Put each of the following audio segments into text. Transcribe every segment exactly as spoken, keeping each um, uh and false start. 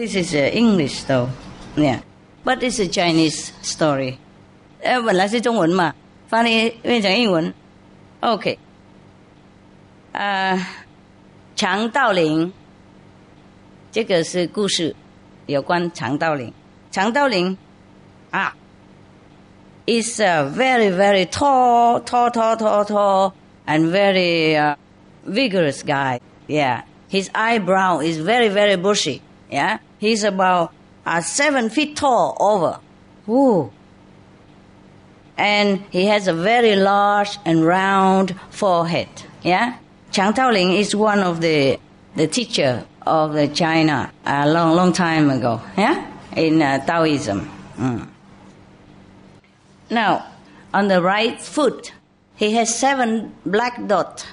This is uh, English though, yeah. But it's a Chinese story. Uh, well, that's Chinese. Funny, we say English. Okay. Uh, Zhang Daoling. 这个是故事，有关常道陵。常道陵啊 is a very very tall, tall, tall, tall, tall, and very uh, vigorous guy. Yeah, his eyebrow is very very bushy. Yeah, he's about uh, seven feet tall over. Ooh. And he has a very large and round forehead. Yeah, Zhang Daoling is one of the the teacher. Of the China a long, long time ago, yeah, in uh, Taoism. Mm. Now, on the right foot, he has seven black dots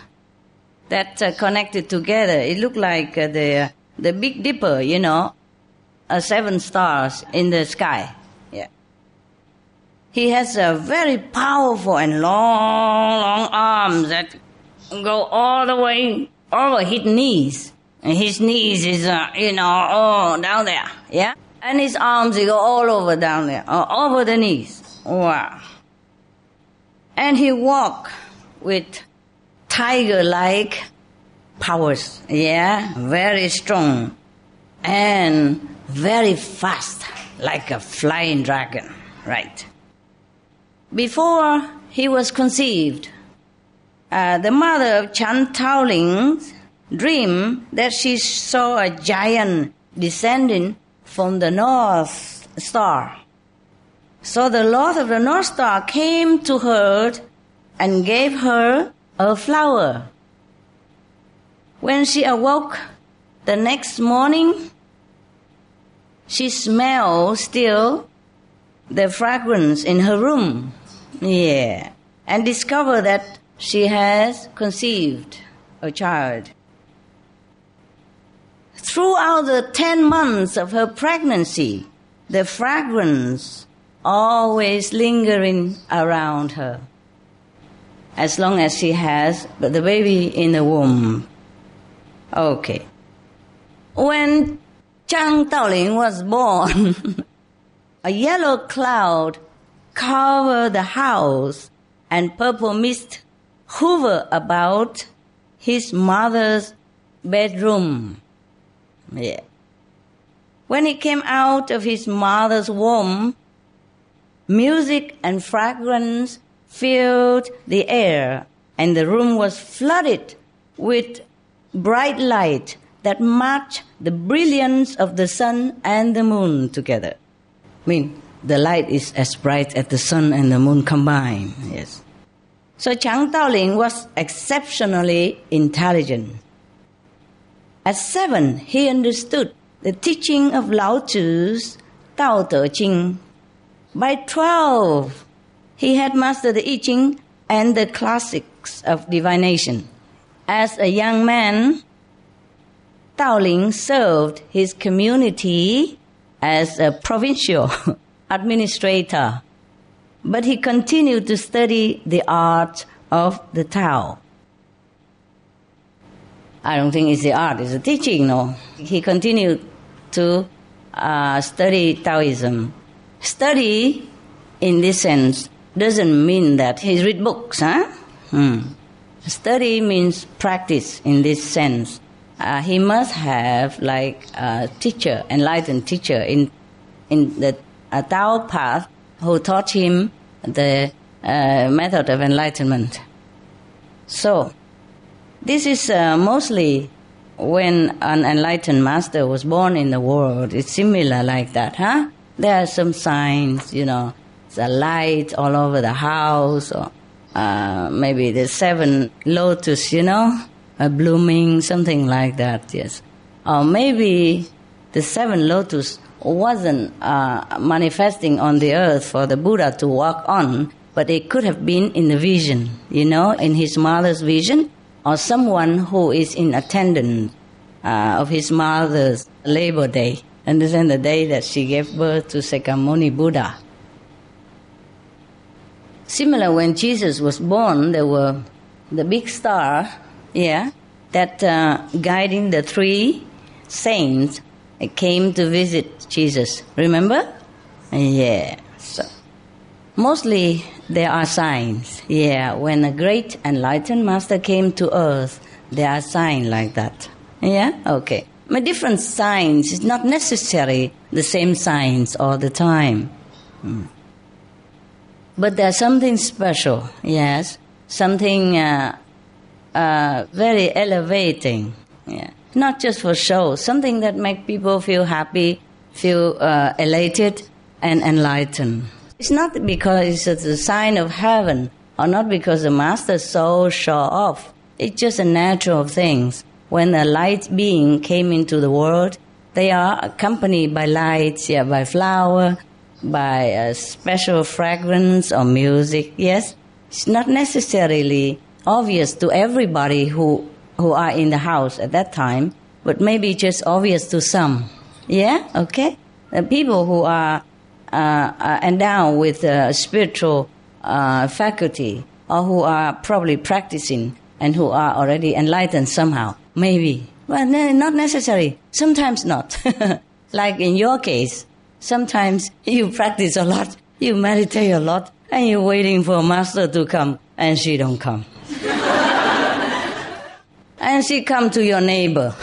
that are connected together. It looks like uh, the uh, the Big Dipper, you know, uh, seven stars in the sky. Yeah. He has a very powerful and long, long arms that go all the way over his knees. And his knees is, uh, you know, all down there, yeah? And his arms, they go all over down there, all over the knees. Wow. And he walk with tiger-like powers, yeah? Very strong and very fast, like a flying dragon, right? Before he was conceived, uh, the mother of Zhang Daoling's dream that she saw a giant descending from the North Star. So the Lord of the North Star came to her and gave her a flower. When she awoke the next morning, she smelled still the fragrance in her room, yeah, and discovered that she has conceived a child. Throughout the ten months of her pregnancy, the fragrance always lingering around her, as long as she has the baby in the womb. Okay. When Zhang Daoling was born, a yellow cloud covered the house and purple mist hovered about his mother's bedroom. Yeah. When he came out of his mother's womb, music and fragrance filled the air, and the room was flooded with bright light that matched the brilliance of the sun and the moon together. I mean, the light is as bright as the sun and the moon combined. Yes. So Zhang Daoling was exceptionally intelligent. At seven, he understood the teaching of Lao Tzu's Tao Te Ching. By twelve, he had mastered the I Ching and the classics of divination. As a young man, Daoling served his community as a provincial administrator, but he continued to study the art of the Tao. I don't think it's the art, it's the teaching, no. He continued to uh, study Taoism. Study, in this sense, doesn't mean that he read books, huh? Hmm. Study means practice in this sense. Uh, he must have, like, a teacher, enlightened teacher in in the uh, Tao path who taught him the uh, method of enlightenment. So, this is uh, mostly when an enlightened master was born in the world. It's similar like that, huh? There are some signs, you know, the light all over the house, or uh, maybe the seven lotus, you know, are blooming, something like that, yes. Or maybe the seven lotus wasn't uh, manifesting on the earth for the Buddha to walk on, but it could have been in the vision, you know, in his mother's vision, or someone who is in attendance uh, of his mother's labor day. Understand, the day that she gave birth to Sakyamuni Buddha. Similar, when Jesus was born, there were the big star, yeah, that uh, guiding the three saints came to visit Jesus. Remember? Yeah. So mostly there are signs. Yeah, when a great enlightened master came to earth, there are signs like that. Yeah? Okay. But different signs is not necessary the same signs all the time. Hmm. But there's something special, yes, something uh, uh, very elevating, yeah. Not just for show, something that makes people feel happy, feel uh, elated and enlightened. It's not because it's a sign of heaven or not because the master so show off. It's just a natural thing. When a light being came into the world, they are accompanied by lights, yeah, by flower, by a special fragrance or music, yes? It's not necessarily obvious to everybody who, who are in the house at that time, but maybe just obvious to some. Yeah? Okay? The people who are, uh, are endowed with a spiritual uh, faculty or who are probably practicing and who are already enlightened somehow, maybe. Well, no, not necessary. Sometimes not. Like in your case, sometimes you practice a lot, you meditate a lot, and you're waiting for a master to come, and she don't come. And she come to your neighbor.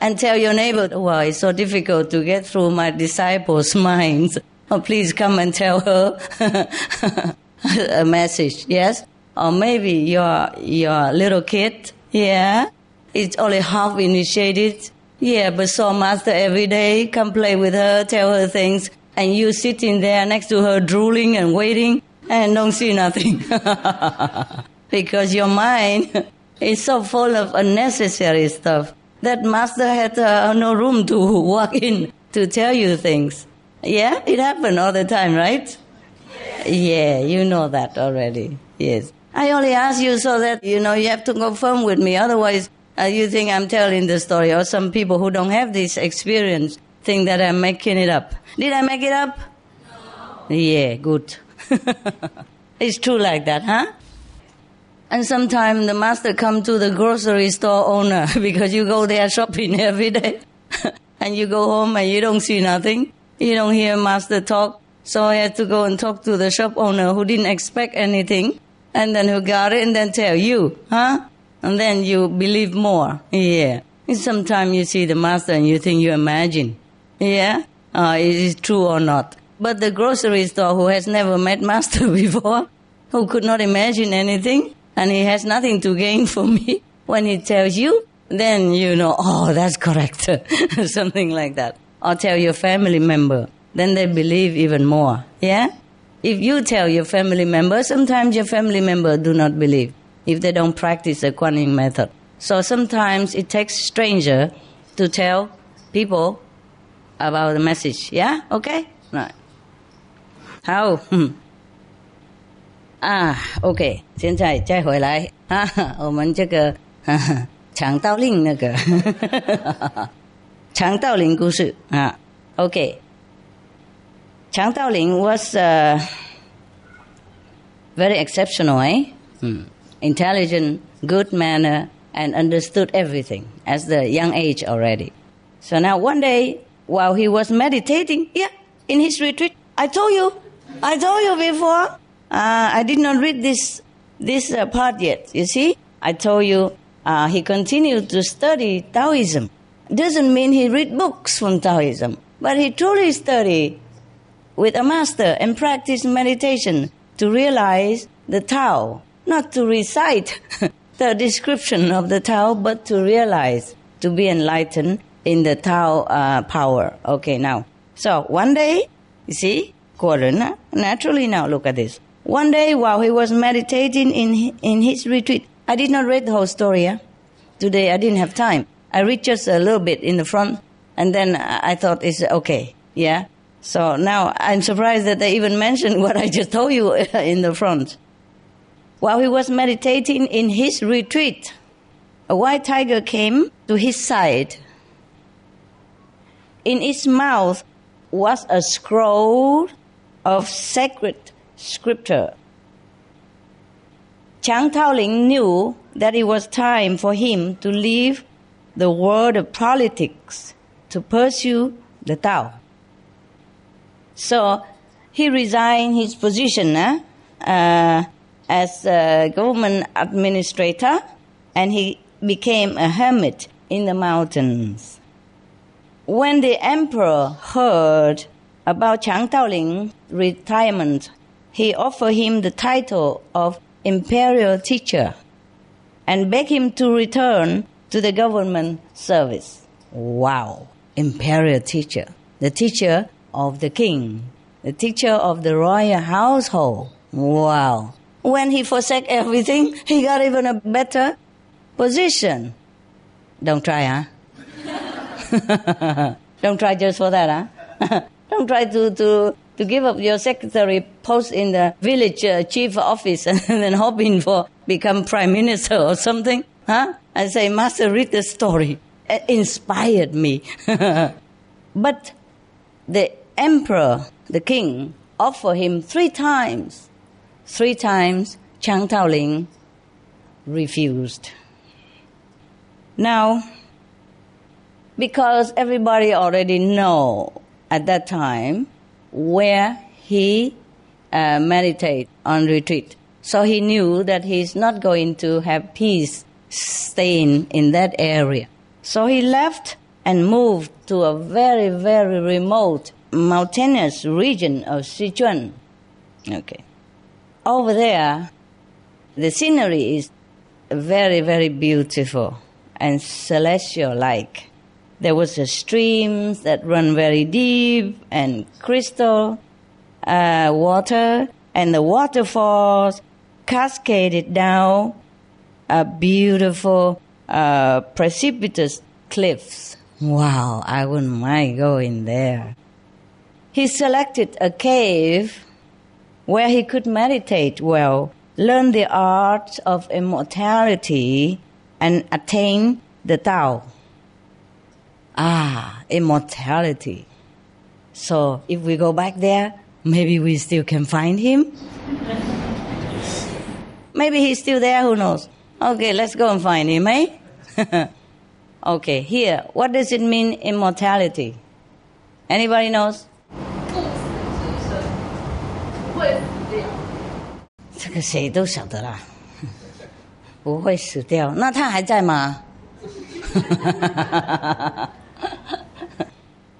And tell your neighbor, well, it's so difficult to get through my disciples' minds. Oh, please come and tell her a message, yes? Or maybe your your little kid, yeah, it's only half initiated. Yeah, but saw master every day, come play with her, tell her things, and you sitting there next to her drooling and waiting and don't see nothing. Because your mind is so full of unnecessary stuff that master had uh, no room to walk in to tell you things. Yeah, it happened all the time, right? Yeah, you know that already, yes. I only ask you so that, you know, you have to confirm with me, otherwise... Uh, you think I'm telling the story, or some people who don't have this experience think that I'm making it up. Did I make it up? No. Yeah, good. It's true like that, huh? And sometimes the master come to the grocery store owner because you go there shopping every day. And you go home and you don't see nothing. You don't hear master talk. So I had to go and talk to the shop owner who didn't expect anything. And then who got it and then tell you, huh? And then you believe more. Yeah. Sometimes you see the master and you think you imagine. Yeah? Uh, is it true or not? But the grocery store who has never met master before, who could not imagine anything, and he has nothing to gain for me, when he tells you, then you know, oh, that's correct. Something like that. Or tell your family member. Then they believe even more. Yeah? If you tell your family member, sometimes your family member do not believe. If they don't practice the Kuan Yin method. So sometimes it takes stranger to tell people about the message. Yeah? Okay? Right. How? Hmm. Ah, okay. 现在再回来。 我们这个 长道令那个 长道令故事。 Okay. 长道令 was uh, very exceptional, eh? Hmm. Intelligent, good manner, and understood everything as the young age already. So now one day, while he was meditating, yeah, in his retreat, I told you, I told you before, uh, I did not read this this uh, part yet, you see? I told you, uh, he continued to study Taoism. Doesn't mean he read books from Taoism, but he truly studied with a master and practiced meditation to realize the Tao. Not to recite the description of the Tao, but to realize, to be enlightened in the Tao uh, power. Okay, now. So, one day, you see, Koruna, naturally now, look at this. One day, while he was meditating in in his retreat, I did not read the whole story. Yeah? Today, I didn't have time. I read just a little bit in the front, and then I thought it's okay, yeah? So, now, I'm surprised that they even mentioned what I just told you in the front. While he was meditating in his retreat, a white tiger came to his side. In its mouth was a scroll of sacred scripture. Zhang Daoling knew that it was time for him to leave the world of politics to pursue the Tao. So he resigned his position eh, uh, as a government administrator, and he became a hermit in the mountains. When the emperor heard about Zhang Daoling's retirement, he offered him the title of imperial teacher and begged him to return to the government service. Wow, imperial teacher, the teacher of the king, the teacher of the royal household. Wow. When he forsake everything, he got even a better position. Don't try, huh? Don't try just for that, huh? Don't try to, to, to give up your secretary post in the village uh, chief office and then hoping for become prime minister or something, huh? I say, Master, read the story. It inspired me. But the emperor, the king, offered him three times. Three times, Zhang Daoling refused. Now, because everybody already know at that time where he uh, meditated on retreat. So he knew that he's not going to have peace staying in that area. So he left and moved to a very, very remote mountainous region of Sichuan. Okay. Over there, the scenery is very, very beautiful and celestial-like. There was a stream that run very deep and crystal uh, water, and the waterfalls cascaded down a beautiful uh, precipitous cliffs. Wow, I wouldn't mind going there. He selected a cave where he could meditate well, learn the art of immortality, and attain the Tao. Ah, immortality. So if we go back there, maybe we still can find him. Maybe he's still there, who knows? Okay, let's go and find him, eh? Okay, here, what does it mean, immortality? Anybody knows?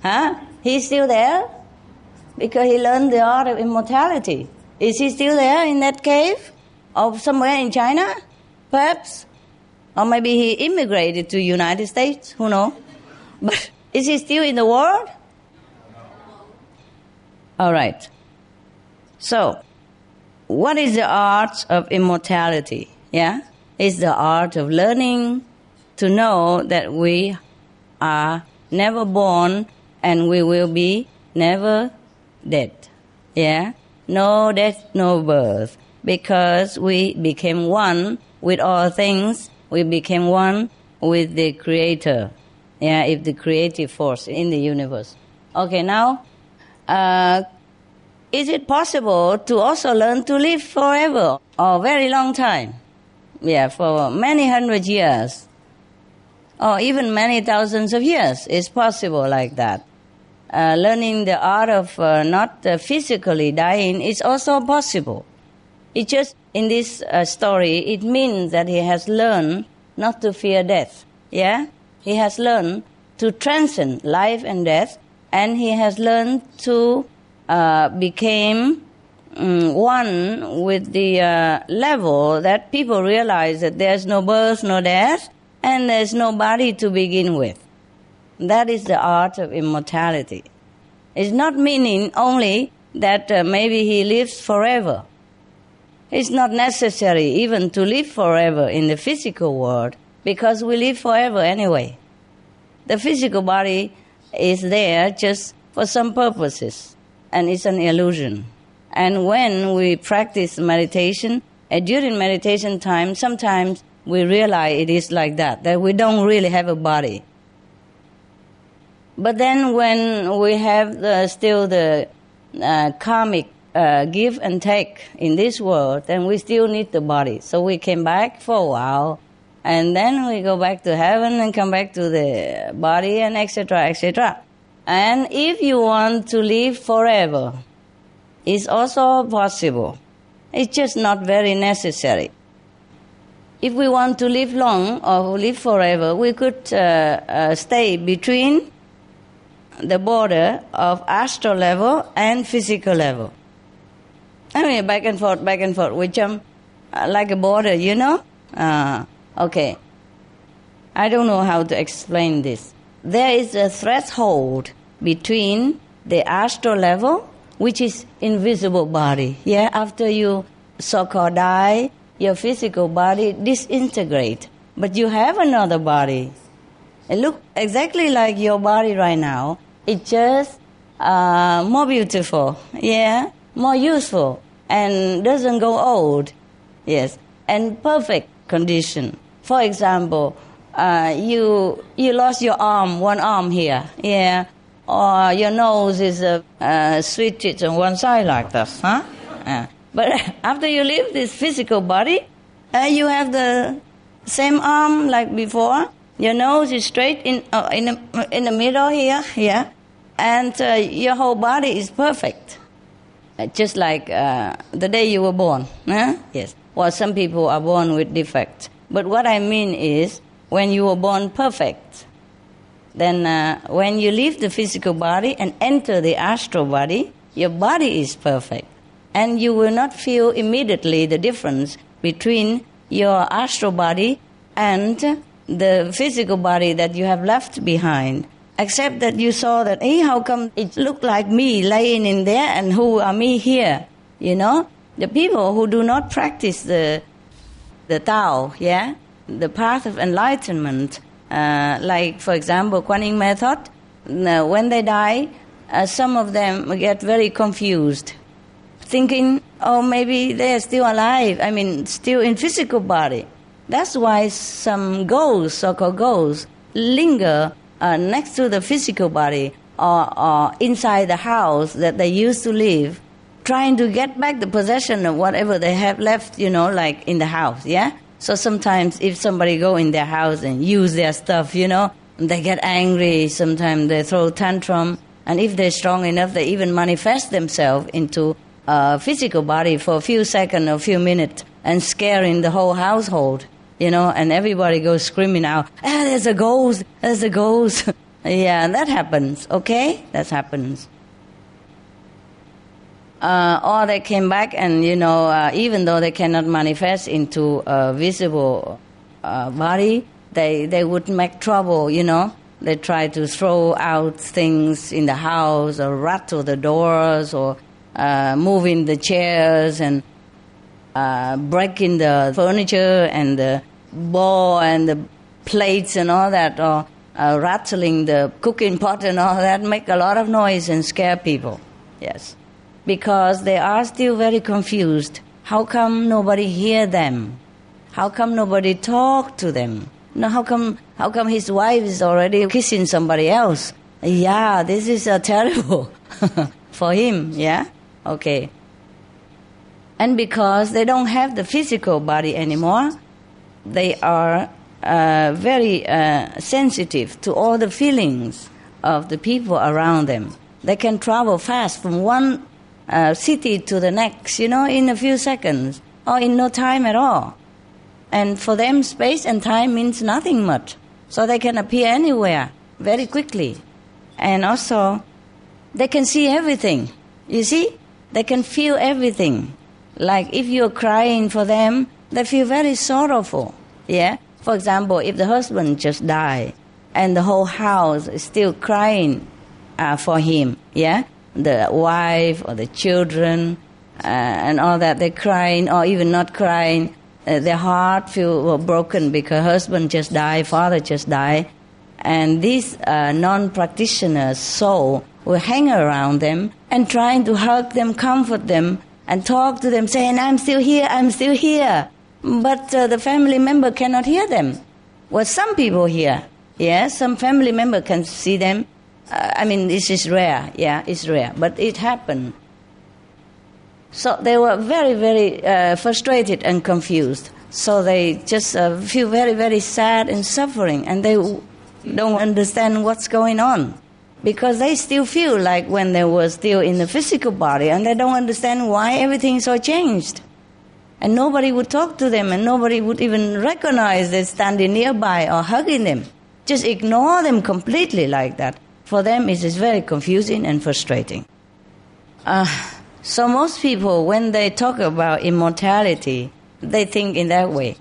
Huh? He's still there? Because he learned the art of immortality. Is he still there in that cave? Or somewhere in China? Perhaps. Or maybe he immigrated to the United States. Who knows? But is he still in the world? All right. So, what is the art of immortality? Yeah? It's the art of learning to know that we are never born and we will be never dead. Yeah? No death, no birth. Because we became one with all things. We became one with the Creator. Yeah, if the creative force in the universe. Okay, now, uh, is it possible to also learn to live forever or a very long time? Yeah, for many hundred years. Or even many thousands of years, it's possible like that. Uh, learning the art of uh, not uh, physically dying is also possible. It just, in this uh, story, it means that he has learned not to fear death. Yeah? He has learned to transcend life and death, and he has learned to uh, become um, one with the uh, level that people realize that there's no birth, no death, and there's no body to begin with. That is the art of immortality. It's not meaning only that uh, maybe he lives forever. It's not necessary even to live forever in the physical world because we live forever anyway. The physical body is there just for some purposes and it's an illusion. And when we practice meditation, uh, during meditation time, sometimes we realize it is like that, that we don't really have a body. But then when we have the, still the uh, karmic uh, give and take in this world, then we still need the body. So we came back for a while and then we go back to heaven and come back to the body, and et cetera, et cetera. And if you want to live forever, it's also possible. It's just not very necessary. If we want to live long or live forever, we could uh, uh, stay between the border of astral level and physical level. I mean, back and forth, back and forth. We jump uh, like a border, you know? Uh, okay. I don't know how to explain this. There is a threshold between the astral level, which is invisible body. Yeah, after you so-called die, your physical body disintegrates. But you have another body. It looks exactly like your body right now. It's just uh, more beautiful, yeah, more useful, and doesn't go old, yes, and perfect condition. For example, uh, you you lost your arm, one arm here, yeah, or your nose is uh, uh, switched on one side like this, huh? Uh, but after you leave this physical body, uh, you have the same arm like before. Your nose is straight in uh, in the, in the middle here, yeah, and uh, your whole body is perfect, uh, just like uh, the day you were born. Huh? Yes. Well, some people are born with defects, but what I mean is, when you were born perfect, then uh, when you leave the physical body and enter the astral body, your body is perfect, and you will not feel immediately the difference between your astral body and the physical body that you have left behind, except that you saw that, hey, how come it looked like me laying in there, and who are me here? You know, the people who do not practice the the Tao, yeah, the path of enlightenment, uh, like, for example, Kuan Yin method, when they die, uh, some of them get very confused, thinking, oh, maybe they are still alive, I mean, still in physical body. That's why some goals, so-called goals, linger uh, next to the physical body or, or inside the house that they used to live, trying to get back the possession of whatever they have left, you know, like in the house, yeah? So sometimes if somebody go in their house and use their stuff, you know, they get angry, sometimes they throw tantrum, and if they're strong enough, they even manifest themselves into a physical body for a few seconds or a few minutes and scaring the whole household. You know, and everybody goes screaming out, ah, there's a ghost, there's a ghost. Yeah, that happens, okay? That happens. Uh, or they came back and, you know, uh, even though they cannot manifest into a visible uh, body, they, they would make trouble, you know. They try to throw out things in the house or rattle the doors or uh, move in the chairs and Uh, breaking the furniture and the bowl and the plates and all that, or uh, rattling the cooking pot and all that, make a lot of noise and scare people. Yes. Because they are still very confused. How come nobody hear them? How come nobody talk to them? No, how come, how come his wife is already kissing somebody else? Yeah, this is uh, terrible for him, yeah? Okay. And because they don't have the physical body anymore, they are uh, very uh, sensitive to all the feelings of the people around them. They can travel fast from one uh, city to the next, you know, in a few seconds, or in no time at all. And for them, space and time means nothing much. So they can appear anywhere very quickly. And also, they can see everything, you see? They can feel everything. Like if you're crying for them, they feel very sorrowful, yeah? For example, if the husband just died and the whole house is still crying uh, for him, yeah? The wife or the children uh, and all that, they're crying or even not crying. Uh, their heart feel broken because husband just died, father just died. And this uh, non-practitioner's soul will hang around them and trying to hug them, comfort them, and talk to them, saying, I'm still here, I'm still here. But uh, the family member cannot hear them. Well, some people hear, yeah? Some family member can see them. Uh, I mean, this is rare, yeah, it's rare. But it happened. So they were very, very uh, frustrated and confused. So they just uh, feel very, very sad and suffering, and they don't understand what's going on, because they still feel like when they were still in the physical body, and they don't understand why everything so changed. And nobody would talk to them, and nobody would even recognize they're standing nearby or hugging them. Just ignore them completely like that. For them, it is very confusing and frustrating. Uh, so most people, when they talk about immortality, they think in that way.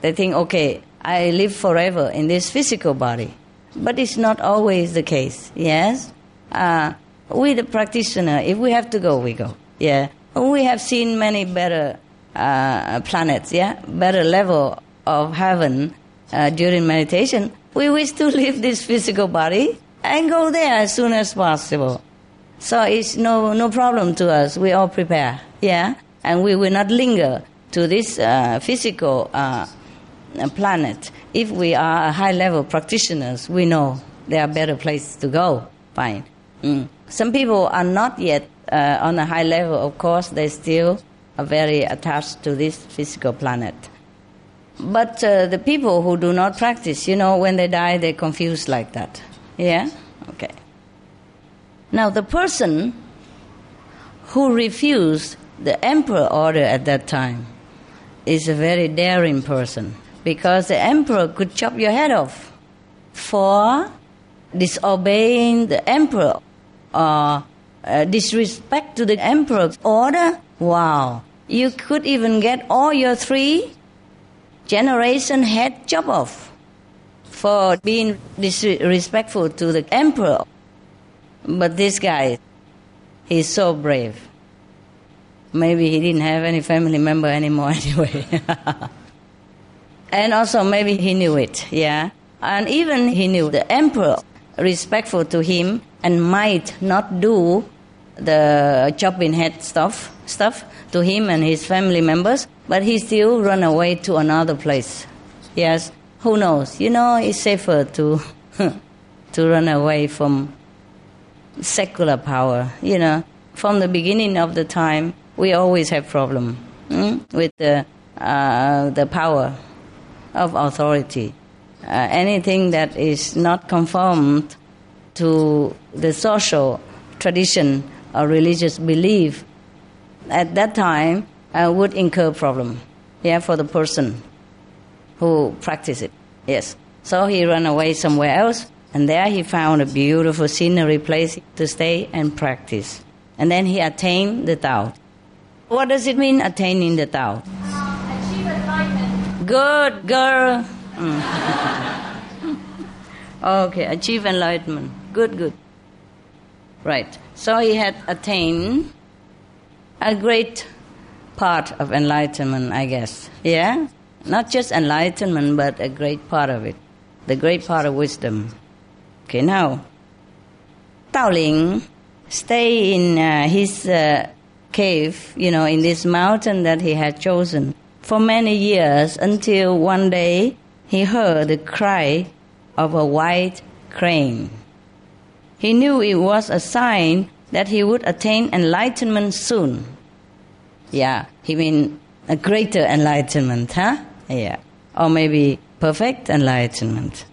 They think, okay, I live forever in this physical body. But it's not always the case, yes? Uh, we, the practitioner, if we have to go, we go. Yeah, we have seen many better uh, planets, yeah, better level of heaven uh, during meditation. We wish to leave this physical body and go there as soon as possible. So it's no no problem to us. We all prepare, yeah? And we will not linger to this uh, physical uh, planet. If we are high-level practitioners, we know there are better places to go. Fine. Mm. Some people are not yet uh, on a high level. Of course, they still are very attached to this physical planet. But uh, the people who do not practice, you know, when they die, they're confused like that. Yeah? Okay. Now, the person who refused the emperor order at that time is a very daring person, because the emperor could chop your head off for disobeying the emperor or uh, disrespect to the emperor's order. Wow. You could even get all your three generation head chopped off for being disrespectful to the emperor. But this guy, he's so brave. Maybe he didn't have any family member anymore anyway. And also maybe he knew it, yeah. And even he knew the emperor respectful to him and might not do the chopping head stuff stuff to him and his family members, but he still run away to another place. Yes, who knows? You know, it's safer to to run away from secular power, you know. From the beginning of the time, we always have problem hmm, with the uh, the power of authority. Uh, anything that is not conformed to the social tradition or religious belief at that time uh, would incur problem. Yeah, for the person who practices it. Yes. So he ran away somewhere else, and there he found a beautiful scenery place to stay and practice. And then he attained the Tao. What does it mean, attaining the Tao? Achieve enlightenment. Good girl. Mm. Okay, achieve enlightenment. Good, good. Right. So he had attained a great part of enlightenment, I guess. Yeah? Not just enlightenment, but a great part of it. The great part of wisdom. Okay, now, Daoling stay in uh, his... Uh, cave, you know, in this mountain that he had chosen for many years, until one day he heard the cry of a white crane. He knew it was a sign that he would attain enlightenment soon. Yeah, he mean a greater enlightenment, huh? Yeah. Or maybe perfect enlightenment.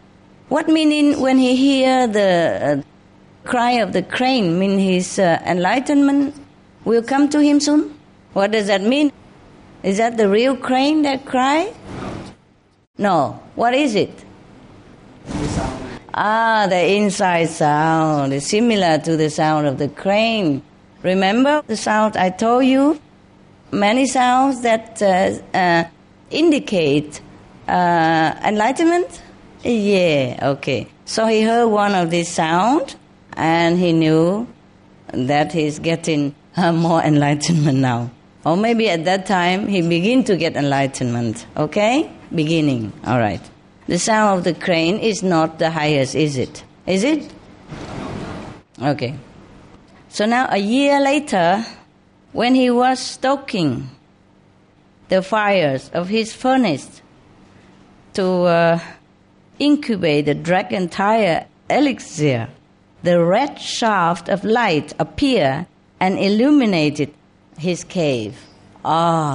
What meaning when he hear the uh, cry of the crane, mean his uh, enlightenment will come to him soon? What does that mean? Is that the real crane that cry? No. What is it? Ah, the inside sound. It's similar to the sound of the crane. Remember the sound I told you? Many sounds that uh, uh, indicate uh, enlightenment? Yeah, okay. So he heard one of these sounds, and he knew that he's getting Uh, more enlightenment now. Or maybe at that time he begin to get enlightenment. Okay? Beginning. All right. The sound of the crane is not the highest, is it? Is it? Okay. So now a year later, when he was stoking the fires of his furnace to uh, incubate the dragon tire elixir, the red shaft of light appeared and illuminated his cave. Ah,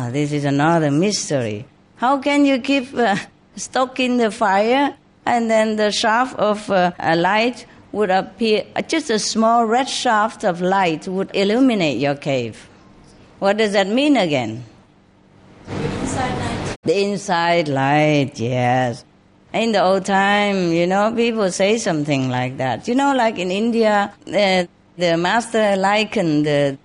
oh, this is another mystery. How can you keep uh, stoking the fire and then the shaft of uh, a light would appear, just a small red shaft of light would illuminate your cave? What does that mean again? The inside light. The inside light, yes. In the old time, you know, people say something like that. You know, like in India, uh, the master likened the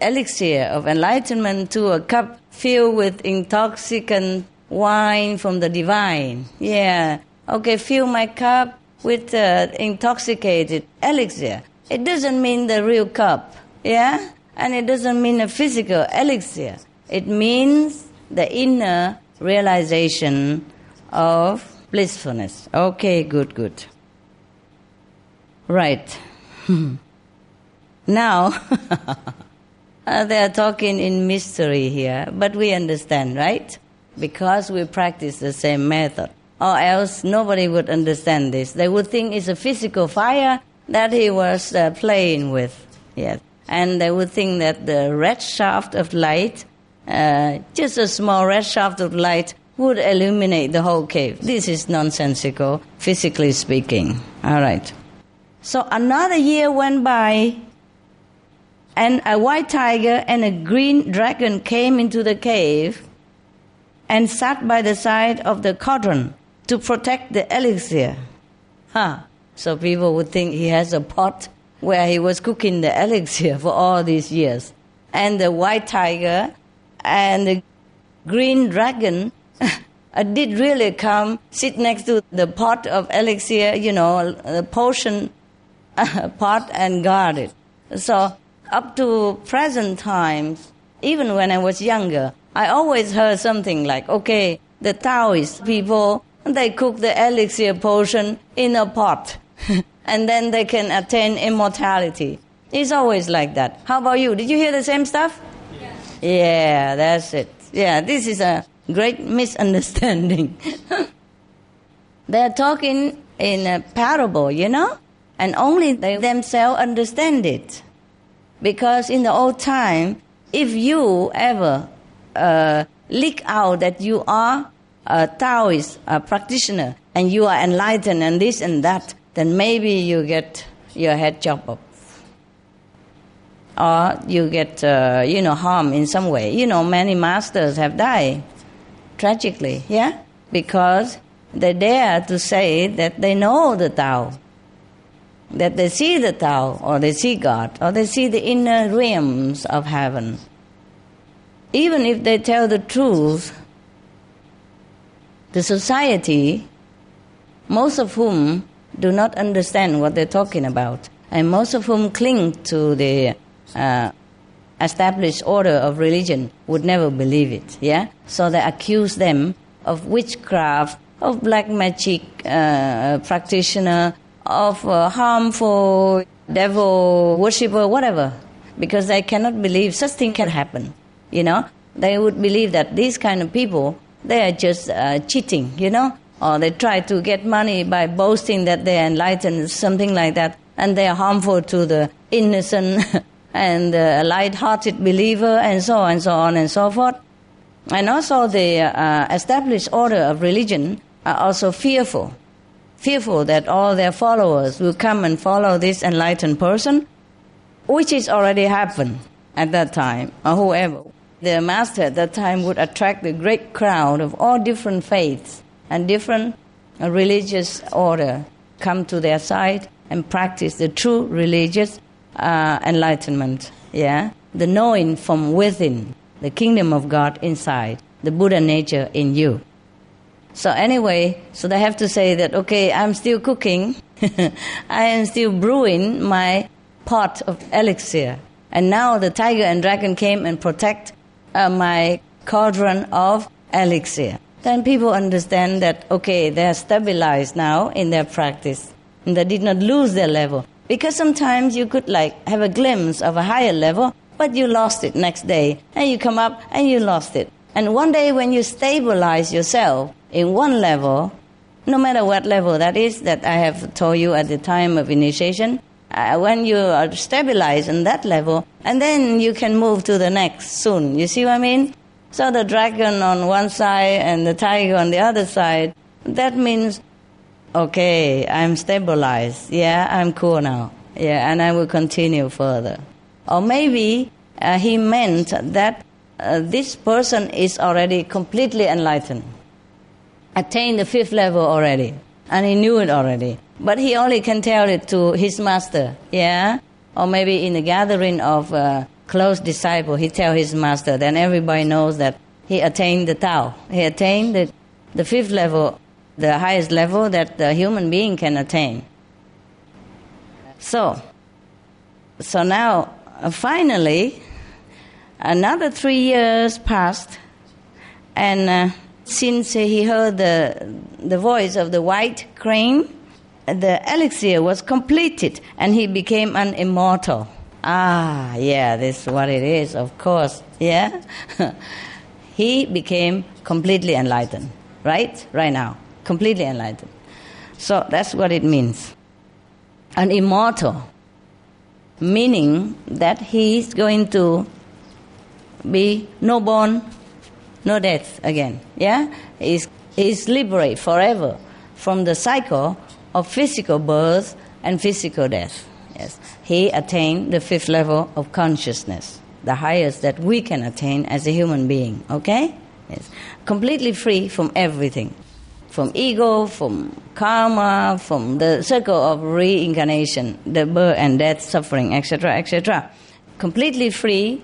elixir of enlightenment to a cup filled with intoxicant wine from the divine. Yeah, okay, fill my cup with uh, intoxicated elixir. It doesn't mean the real cup, yeah? And it doesn't mean a physical elixir. It means the inner realization of blissfulness. Okay, good, good. Right. Now, uh, they are talking in mystery here, but we understand, right? Because we practice the same method. Or else nobody would understand this. They would think it's a physical fire that he was uh, playing with. Yes. And they would think that the red shaft of light, uh, just a small red shaft of light, would illuminate the whole cave. This is nonsensical, physically speaking. All right. So another year went by, and a white tiger and a green dragon came into the cave and sat by the side of the cauldron to protect the elixir. Huh. So people would think he has a pot where he was cooking the elixir for all these years. And the white tiger and the green dragon did really come, sit next to the pot of elixir, you know, the potion pot, and guard it. So up to present times, even when I was younger, I always heard something like, okay, the Taoist people, they cook the elixir potion in a pot, and then they can attain immortality. It's always like that. How about you? Did you hear the same stuff? Yes. Yeah, that's it. Yeah, this is a great misunderstanding. They're talking in a parable, you know, and only they themselves understand it. Because in the old time, if you ever uh, leak out that you are a Taoist a practitioner and you are enlightened and this and that, then maybe you get your head chopped off. Or you get, uh, you know, harmed in some way. You know, many masters have died tragically, yeah? Because they dare to say that they know the Tao, that they see the Tao, or they see God, or they see the inner realms of heaven. Even if they tell the truth, the society, most of whom do not understand what they're talking about, and most of whom cling to the uh, established order of religion, would never believe it, yeah? So they accuse them of witchcraft, of black magic uh, practitioner, of uh, harmful devil worshipper, whatever, because they cannot believe such thing can happen, you know? They would believe that these kind of people, they are just uh, cheating, you know? Or they try to get money by boasting that they are enlightened, something like that, and they are harmful to the innocent and the light-hearted believer, and so on and so on and so forth. And also the uh, established order of religion are also fearful, fearful that all their followers will come and follow this enlightened person, which is already happened at that time, or whoever. The master at that time would attract the great crowd of all different faiths and different religious order come to their side and practice the true religious uh, enlightenment, yeah? The knowing from within, the kingdom of God inside, the Buddha nature in you. So anyway, so they have to say that, okay, I'm still cooking, I am still brewing my pot of elixir, and now the tiger and dragon came and protect uh, my cauldron of elixir. Then people understand that, okay, they are stabilized now in their practice. And they did not lose their level. Because sometimes you could like have a glimpse of a higher level, but you lost it next day, and you come up and you lost it. And one day when you stabilize yourself in one level, no matter what level that is that I have told you at the time of initiation, uh, when you are stabilized in that level, and then you can move to the next soon. You see what I mean? So the dragon on one side and the tiger on the other side, that means, okay, I'm stabilized. Yeah, I'm cool now. Yeah, and I will continue further. Or maybe uh, he meant that uh, this person is already completely enlightened, attained the fifth level already, and he knew it already. But he only can tell it to his master, yeah? Or maybe in the gathering of uh, close disciple, he tell his master, then everybody knows that he attained the Tao. He attained the, the fifth level, the highest level that the human being can attain. So, so now, uh, finally, another three years passed, and uh, since he heard the, the voice of the white crane, the elixir was completed, and he became an immortal. Ah, yeah, this is what it is, of course, yeah? He became completely enlightened, right? Right now, completely enlightened. So that's what it means. An immortal, meaning that he's going to be no born, no death again, yeah? He's, he's liberated forever from the cycle of physical birth and physical death. Yes, he attained the fifth level of consciousness, the highest that we can attain as a human being, okay? Yes, completely free from everything, from ego, from karma, from the circle of reincarnation, the birth and death, suffering, et cetera, et cetera. Completely free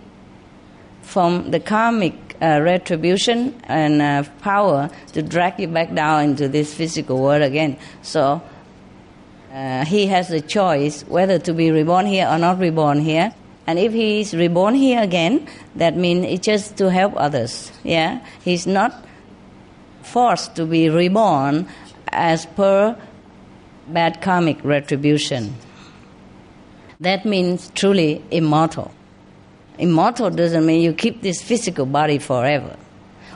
from the karmic uh, retribution and uh, power to drag you back down into this physical world again. So Uh, he has the choice whether to be reborn here or not reborn here. And if he is reborn here again, that means it's just to help others. Yeah, he's not forced to be reborn as per bad karmic retribution. That means truly immortal. Immortal doesn't mean you keep this physical body forever.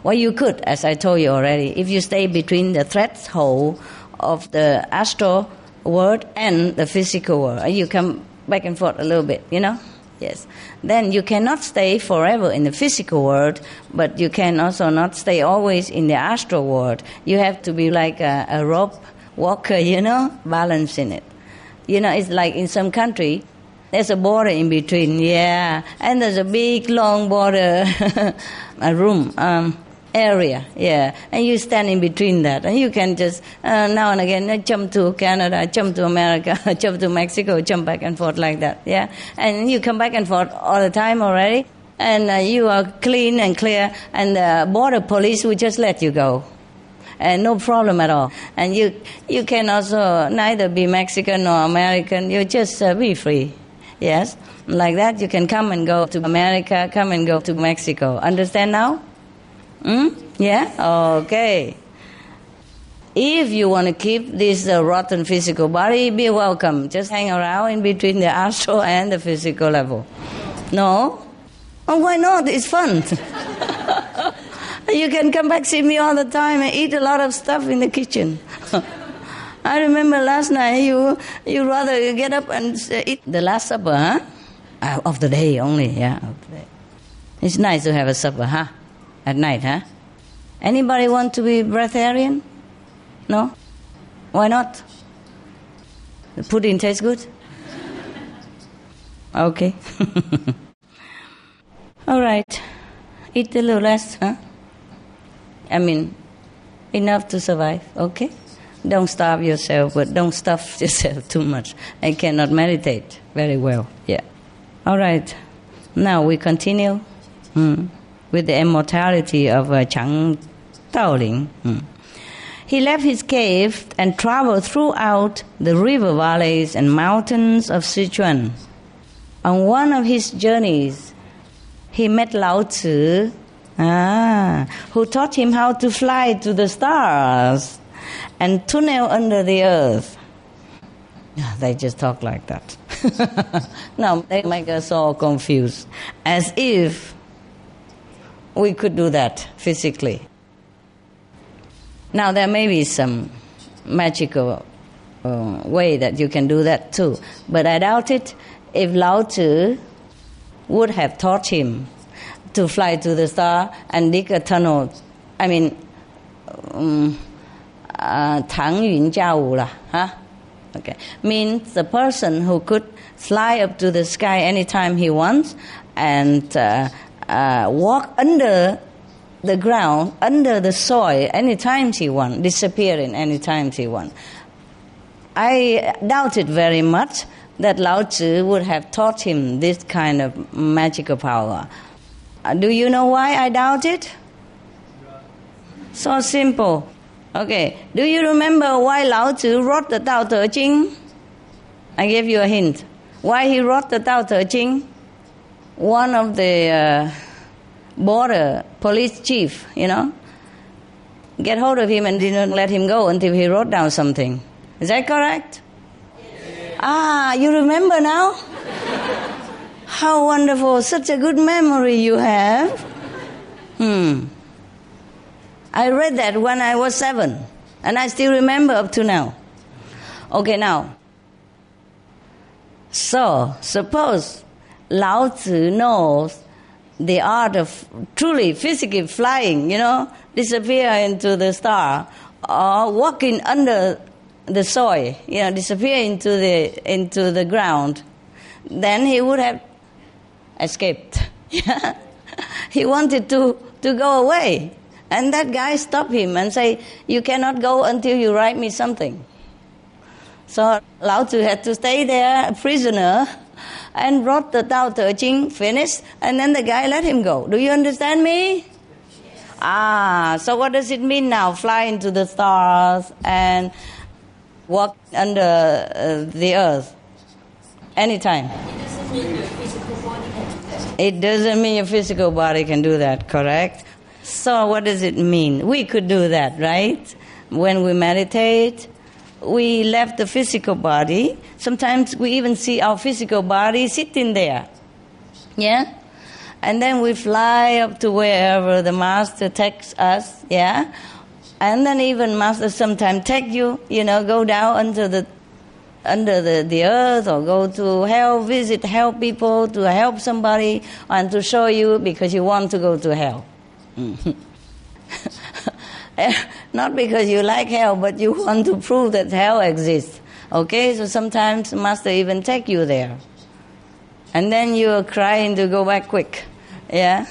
Well, you could, as I told you already, if you stay between the threshold of the astral world and the physical world. You come back and forth a little bit, you know? Yes. Then you cannot stay forever in the physical world, but you can also not stay always in the astral world. You have to be like a, a rope walker, you know, balancing it. You know, it's like in some country, there's a border in between, yeah, and there's a big, long border, a room, um, area, yeah, and you stand in between that, and you can just uh, now and again uh, jump to Canada, jump to America, jump to Mexico, jump back and forth like that, yeah, and you come back and forth all the time already, and uh, you are clean and clear, and the border police will just let you go, and no problem at all, and you you can also neither be Mexican nor American, you just uh, be free, yes, like that you can come and go to America, come and go to Mexico, understand now? Mm? Yeah? Okay. If you want to keep this uh, rotten physical body, be welcome. Just hang around in between the astral and the physical level. No? Oh, why not? It's fun. You can come back, see me all the time and eat a lot of stuff in the kitchen. I remember last night you you rather you get up and eat the last supper, huh? Uh, of the day only, yeah. Of the day. It's nice to have a supper, huh? At night, huh? Anybody want to be breatharian? No? Why not? The pudding tastes good? Okay. All right. Eat a little less, huh? I mean, enough to survive, okay? Don't starve yourself, but don't stuff yourself too much. I cannot meditate very well, yeah. All right. Now we continue. Mm. With the immortality of uh, Zhang Daoling. Hmm. He left his cave and traveled throughout the river valleys and mountains of Sichuan. On one of his journeys, he met Lao Tzu, ah, who taught him how to fly to the stars and tunnel under the earth. They just talk like that. No, they make us all confused, as if we could do that physically. Now, there may be some magical uh, way that you can do that too, but I doubt it if Lao Tzu would have taught him to fly to the star and dig a tunnel. I mean, um, uh, Tang Yun Jiao La, huh? Okay. Means the person who could fly up to the sky anytime he wants and uh, uh, walk under the ground, under the soil anytime he wants, disappearing anytime he wants. I doubted very much that Lao Tzu would have taught him this kind of magical power. Do you know why I doubt it? So simple. Okay, do you remember why Lao Tzu wrote the Tao Te Ching? I gave you a hint. Why he wrote the Tao Te Ching? One of the uh, border police chief, you know, get hold of him and didn't let him go until he wrote down something. Is that correct? Yes. Ah, you remember now? How wonderful, such a good memory you have. Hmm. I read that when I was seven, and I still remember up to now. Okay, now. So, suppose Lao Tzu knows the art of truly physically flying, you know, disappear into the star, or walking under the soil, you know, disappear into the into the ground, then he would have escaped. He wanted to, to go away. And that guy stopped him and said, you cannot go until you write me something. So Lao Tzu had to stay there, a prisoner, and wrote the Tao Te Ching, finished, and then the guy let him go. Do you understand me? Yes. Ah, so what does it mean now? Fly into the stars and walk under uh, the earth anytime. It doesn't mean your physical body can do that. It doesn't mean your physical body can do that, correct? So what does it mean? We could do that, right? When we meditate, we left the physical body. Sometimes we even see our physical body sitting there. Yeah? And then we fly up to wherever the master takes us, yeah? And then even master sometimes take you, you know, go down under the under the, the earth or go to hell, visit hell people to help somebody and to show you because you want to go to hell. Not because you like hell, but you want to prove that hell exists. Okay, so sometimes master even take you there. And then you are crying to go back quick. Yeah?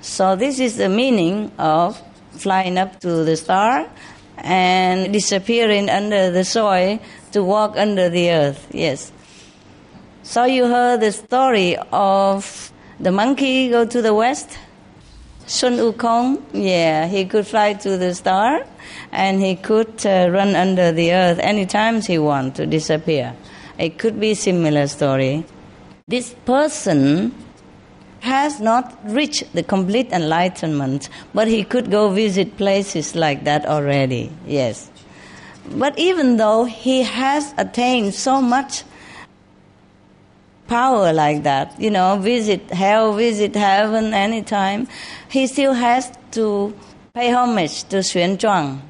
So this is the meaning of flying up to the star and disappearing under the soil to walk under the earth. Yes. So you heard the story of the monkey go to the west? Sun Wukong, yeah, he could fly to the star and he could uh, run under the earth any time he wants to disappear. It could be a similar story. This person has not reached the complete enlightenment, but he could go visit places like that already, yes. But even though he has attained so much power like that, you know, visit hell, visit heaven anytime, he still has to pay homage to Xuanzhuang.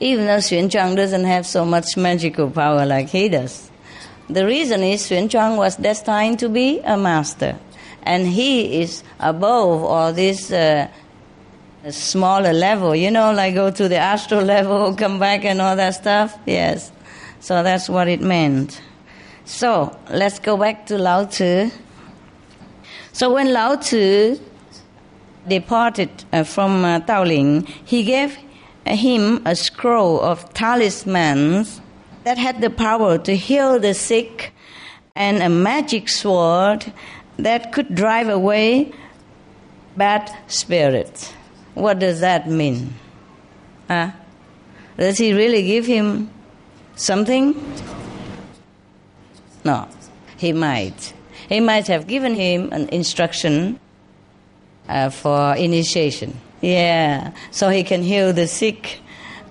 Even though Xuanzhuang doesn't have so much magical power like he does. The reason is Xuanzhuang was destined to be a master, and he is above all this uh, smaller level, you know, like go to the astral level, come back and all that stuff, yes. So that's what it meant. So, let's go back to Lao Tzu. So when Lao Tzu departed uh, from uh, Daoling, he gave him a scroll of talismans that had the power to heal the sick and a magic sword that could drive away bad spirits. What does that mean? Huh? Does he really give him something? No, he might. He might have given him an instruction uh, for initiation. Yeah, so he can heal the sick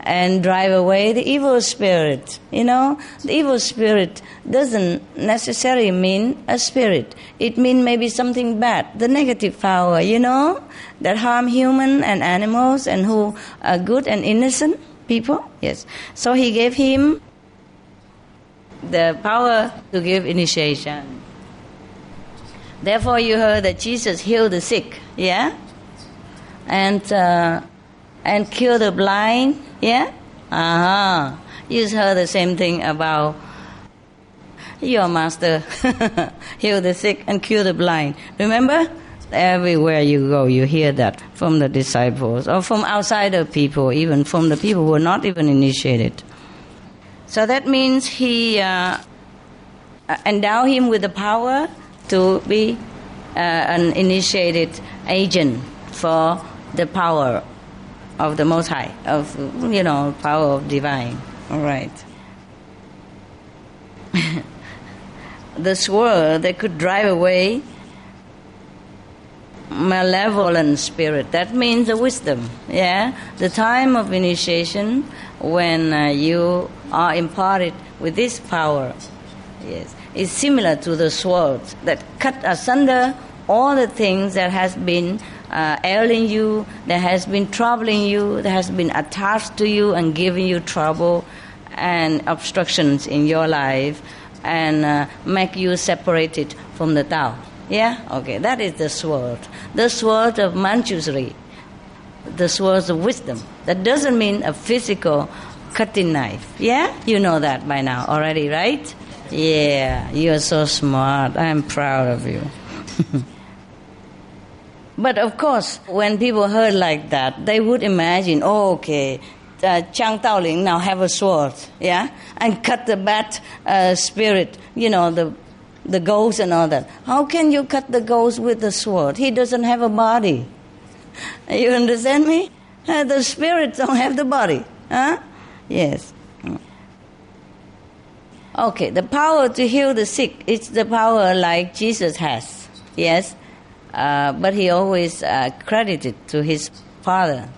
and drive away the evil spirit. You know, the evil spirit doesn't necessarily mean a spirit. It means maybe something bad, the negative power, you know, that harm human and animals and who are good and innocent people. Yes, so he gave him the power to give initiation. Therefore, you heard that Jesus healed the sick, yeah, and uh, and cured the blind, yeah. Uh-huh. You heard the same thing about your master heal the sick and cure the blind. Remember? Everywhere you go, you hear that from the disciples or from outsider people, even from the people who are not even initiated. So that means he uh, endow him with the power to be uh, an initiated agent for the power of the Most High, of, you know, power of divine. All right. The sword that could drive away malevolent spirit. That means the wisdom, yeah? The time of initiation when uh, you are imparted with this power, yes, is similar to the sword that cut asunder all the things that has been uh, ailing you, that has been troubling you, that has been attached to you and giving you trouble and obstructions in your life and uh, make you separated from the Tao. Yeah? Okay, that is the sword. The sword of Manjushri, the sword of wisdom. That doesn't mean a physical cutting knife. Yeah? You know that by now already, right? Yeah, you are so smart. I am proud of you. But of course, when people heard like that, they would imagine, oh, okay, Uh, Zhang Daoling now have a sword, yeah, and cut the bad uh, spirit, you know, the the ghosts and all that. How can you cut the ghost with the sword? He doesn't have a body. You understand me? Uh, the spirits don't have the body, huh? Yes. Okay, the power to heal the sick, it's the power like Jesus has, yes, uh, but he always uh, credited to his Father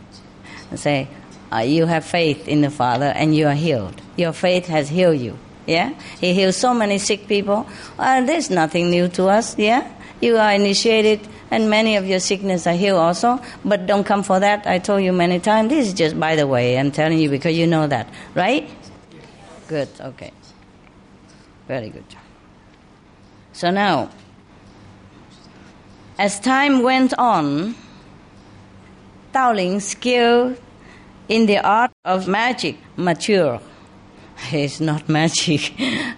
and say, Uh, you have faith in the Father and you are healed. Your faith has healed you, yeah? He heals so many sick people. Uh, there's nothing new to us, yeah? You are initiated and many of your sickness are healed also, but don't come for that. I told you many times. This is just by the way. I'm telling you because you know that, right? Good, okay. Very good. So now, as time went on, Daoling's skill in the art of magic, mature. It's not magic.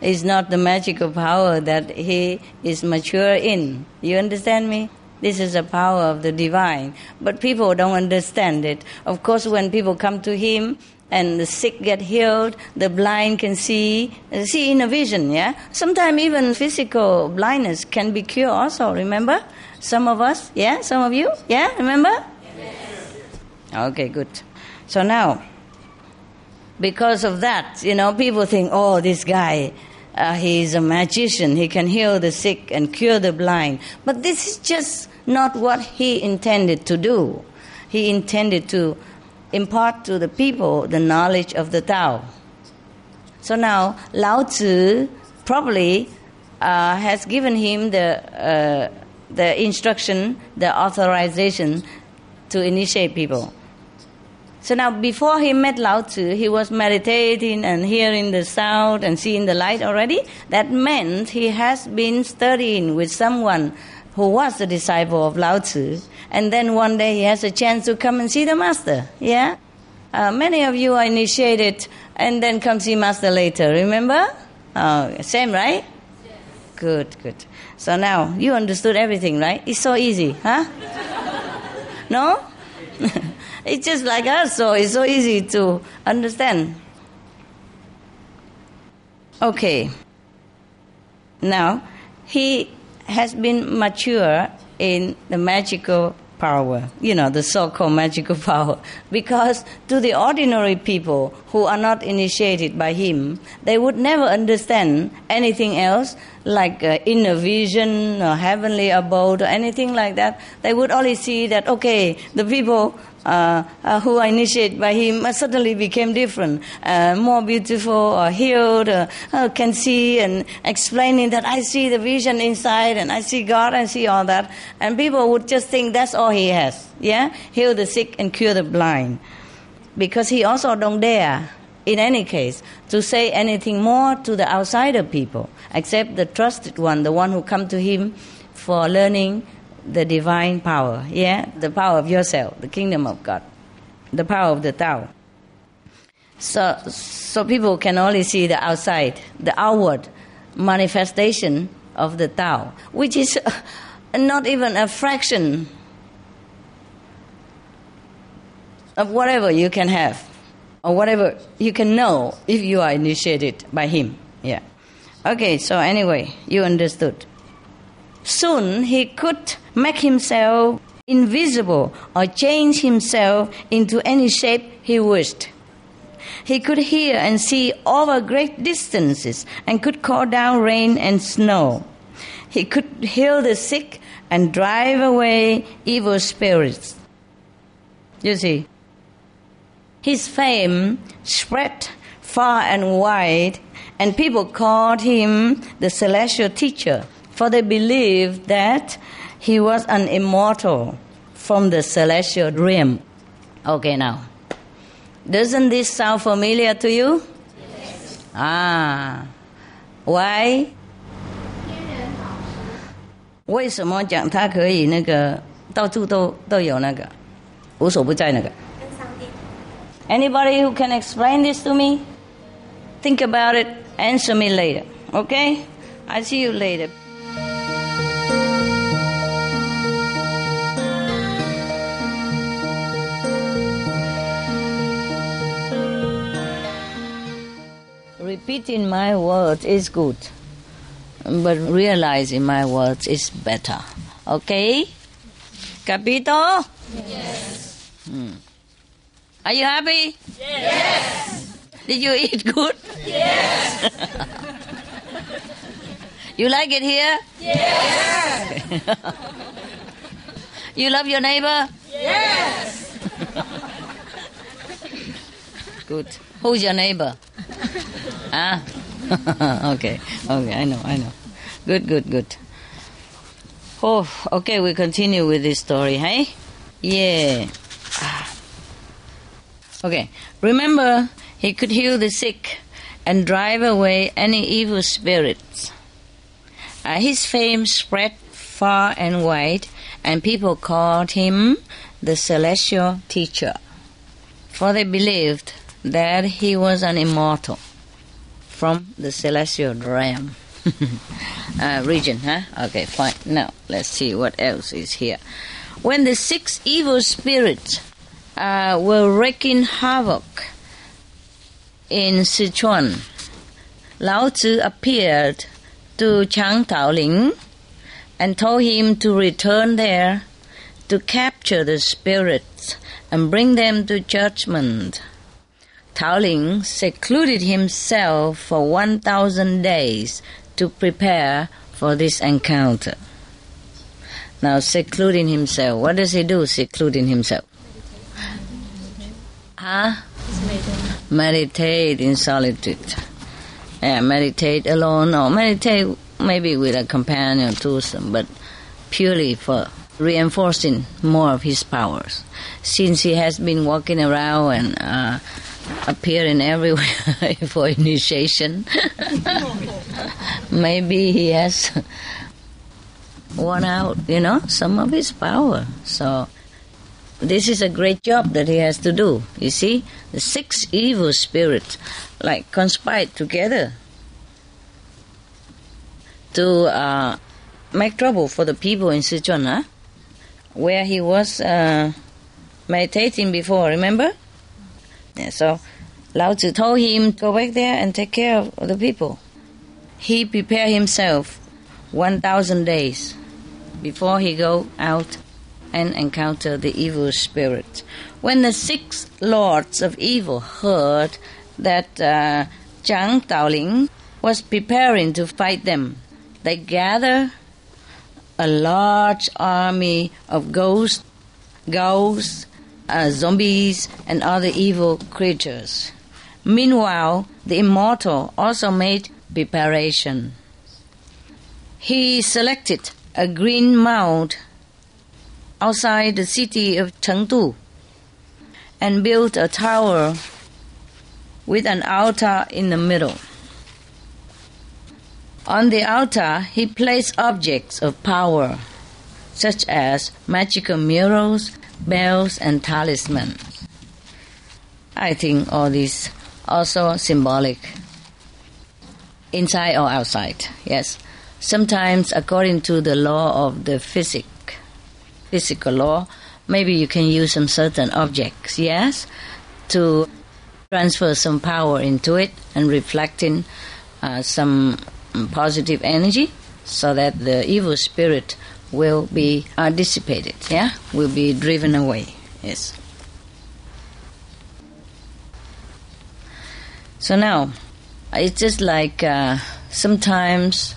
It's not the magical power that he is mature in. You understand me? This is a power of the divine. But people don't understand it. Of course, when people come to him and the sick get healed, the blind can see, see in a vision, yeah? Sometimes even physical blindness can be cured also, remember? Some of us, yeah? Some of you, yeah? Remember? Yes. Okay, good. So now, because of that, you know, people think, oh, this guy, uh, he is a magician. He can heal the sick and cure the blind. But this is just not what he intended to do. He intended to impart to the people the knowledge of the Tao. So now, Lao Tzu probably uh, has given him the uh, the instruction, the authorization to initiate people. So now, before he met Lao Tzu, he was meditating and hearing the sound and seeing the light already. That meant he has been studying with someone who was a disciple of Lao Tzu. And then one day he has a chance to come and see the master, yeah? Uh, many of you are initiated and then come see master later, remember? Uh, same, right? Yes. Good, good. So now, you understood everything, right? It's so easy, huh? No? It's just like us, so it's so easy to understand. Okay. Now, he has been mature in the magical power, you know, the so-called magical power, because to the ordinary people who are not initiated by him, they would never understand anything else like uh, inner vision or heavenly abode or anything like that. They would only see that, okay, the people Uh, uh, who are initiated by him uh, suddenly became different, uh, more beautiful or healed, uh, uh, can see and explaining that I see the vision inside and I see God, I see all that. And people would just think that's all he has, yeah? Heal the sick and cure the blind. Because he also don't dare, in any case, to say anything more to the outsider people, except the trusted one, the one who come to him for learning the divine power, yeah? The power of yourself, the kingdom of God, the power of the Tao. So, so people can only see the outside, the outward manifestation of the Tao, which is not even a fraction of whatever you can have or whatever you can know if you are initiated by him. Yeah. Okay, so anyway, you understood. Soon he could make himself invisible or change himself into any shape he wished. He could hear and see over great distances and could call down rain and snow. He could heal the sick and drive away evil spirits. You see, his fame spread far and wide, and people called him the celestial teacher, for they believed that he was an immortal from the celestial realm. Okay, now, doesn't this sound familiar to you? Yes. Ah, why? 为什么讲他可以那个到处都都有那个？ Anybody who can explain this to me? Think about it, answer me later. Okay? I'll see you later. Repeating my words is good, but realizing my words is better. Okay? Capito? Yes. Hmm. Are you happy? Yes. Yes. Did you eat good? Yes. You like it here? Yes. You love your neighbor? Yes. Good. Who's your neighbor? Ah. Okay. Okay. I know. I know. Good. Good. Good. Oh. Okay. We continue with this story. Hey. Yeah. Okay, remember, he could heal the sick and drive away any evil spirits. Uh, his fame spread far and wide, and people called him the celestial teacher, for they believed that he was an immortal from the celestial realm. uh, region, huh? Okay, fine. Now, let's see what else is here. When the six evil spirits Uh, were wreaking havoc in Sichuan, Lao Tzu appeared to Zhang Daoling and told him to return there to capture the spirits and bring them to judgment. Daoling secluded himself for one thousand days to prepare for this encounter. Now, secluding himself, what does he do, secluding himself? Huh? Meditate. meditate in solitude. Yeah, meditate alone or meditate maybe with a companion or some, but purely for reinforcing more of his powers. Since he has been walking around and uh, appearing everywhere for initiation, maybe he has worn out, you know, some of his power. So this is a great job that he has to do. You see, the six evil spirits like conspired together to uh, make trouble for the people in Sichuan, huh? Where he was uh, meditating before, remember? Yeah, so Lao Tzu told him, go back there and take care of the people. He prepared himself one thousand days before he go out and encounter the evil spirit. When the six lords of evil heard that uh, Zhang Daoling was preparing to fight them, they gathered a large army of ghosts, ghouls, uh, zombies, and other evil creatures. Meanwhile, the immortal also made preparation. He selected a green mound outside the city of Chengdu and built a tower with an altar in the middle. On the altar, he placed objects of power, such as magical murals, bells, and talismans. I think all these also symbolic, inside or outside, yes. Sometimes, according to the law of the physic, physical law, maybe you can use some certain objects, yes, to transfer some power into it and reflecting uh, some positive energy so that the evil spirit will be uh, dissipated, yeah, will be driven away, yes. So now, it's just like uh, sometimes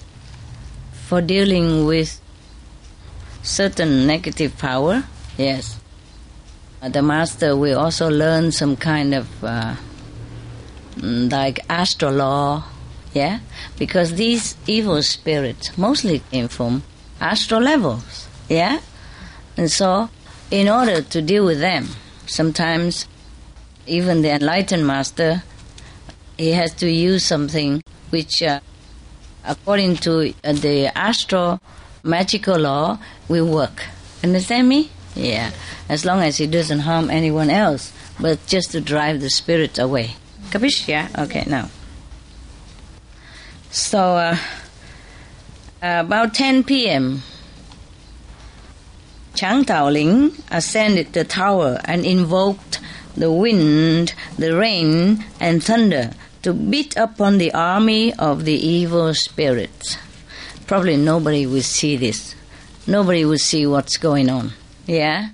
for dealing with certain negative power, yes, the master will also learn some kind of uh, like astral law, yeah, because these evil spirits mostly came from astral levels, yeah, and so in order to deal with them, sometimes even the enlightened master, he has to use something which uh, according to uh, the astral magical law will work. Understand me? Yeah, as long as he doesn't harm anyone else, but just to drive the spirits away. Capish? Yeah? Okay, now. So, uh, about ten p.m., Zhang Daoling ascended the tower and invoked the wind, the rain, and thunder to beat upon the army of the evil spirits. Probably nobody will see this. Nobody will see what's going on. Yeah,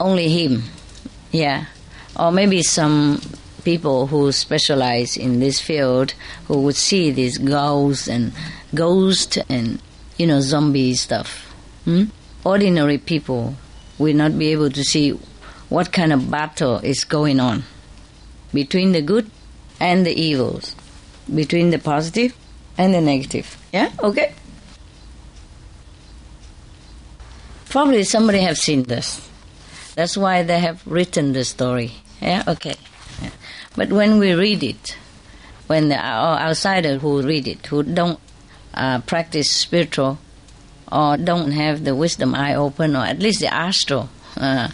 only him, yeah, or maybe some people who specialize in this field who would see these ghosts and ghosts and, you know, zombie stuff. Hmm? Ordinary people will not be able to see what kind of battle is going on between the good and the evils, between the positive and the negative. Yeah, okay. Probably somebody have seen this. That's why they have written the story. Yeah, okay. Yeah. But when we read it, when the outsiders who read it, who don't uh, practice spiritual or don't have the wisdom eye open or at least the astral uh,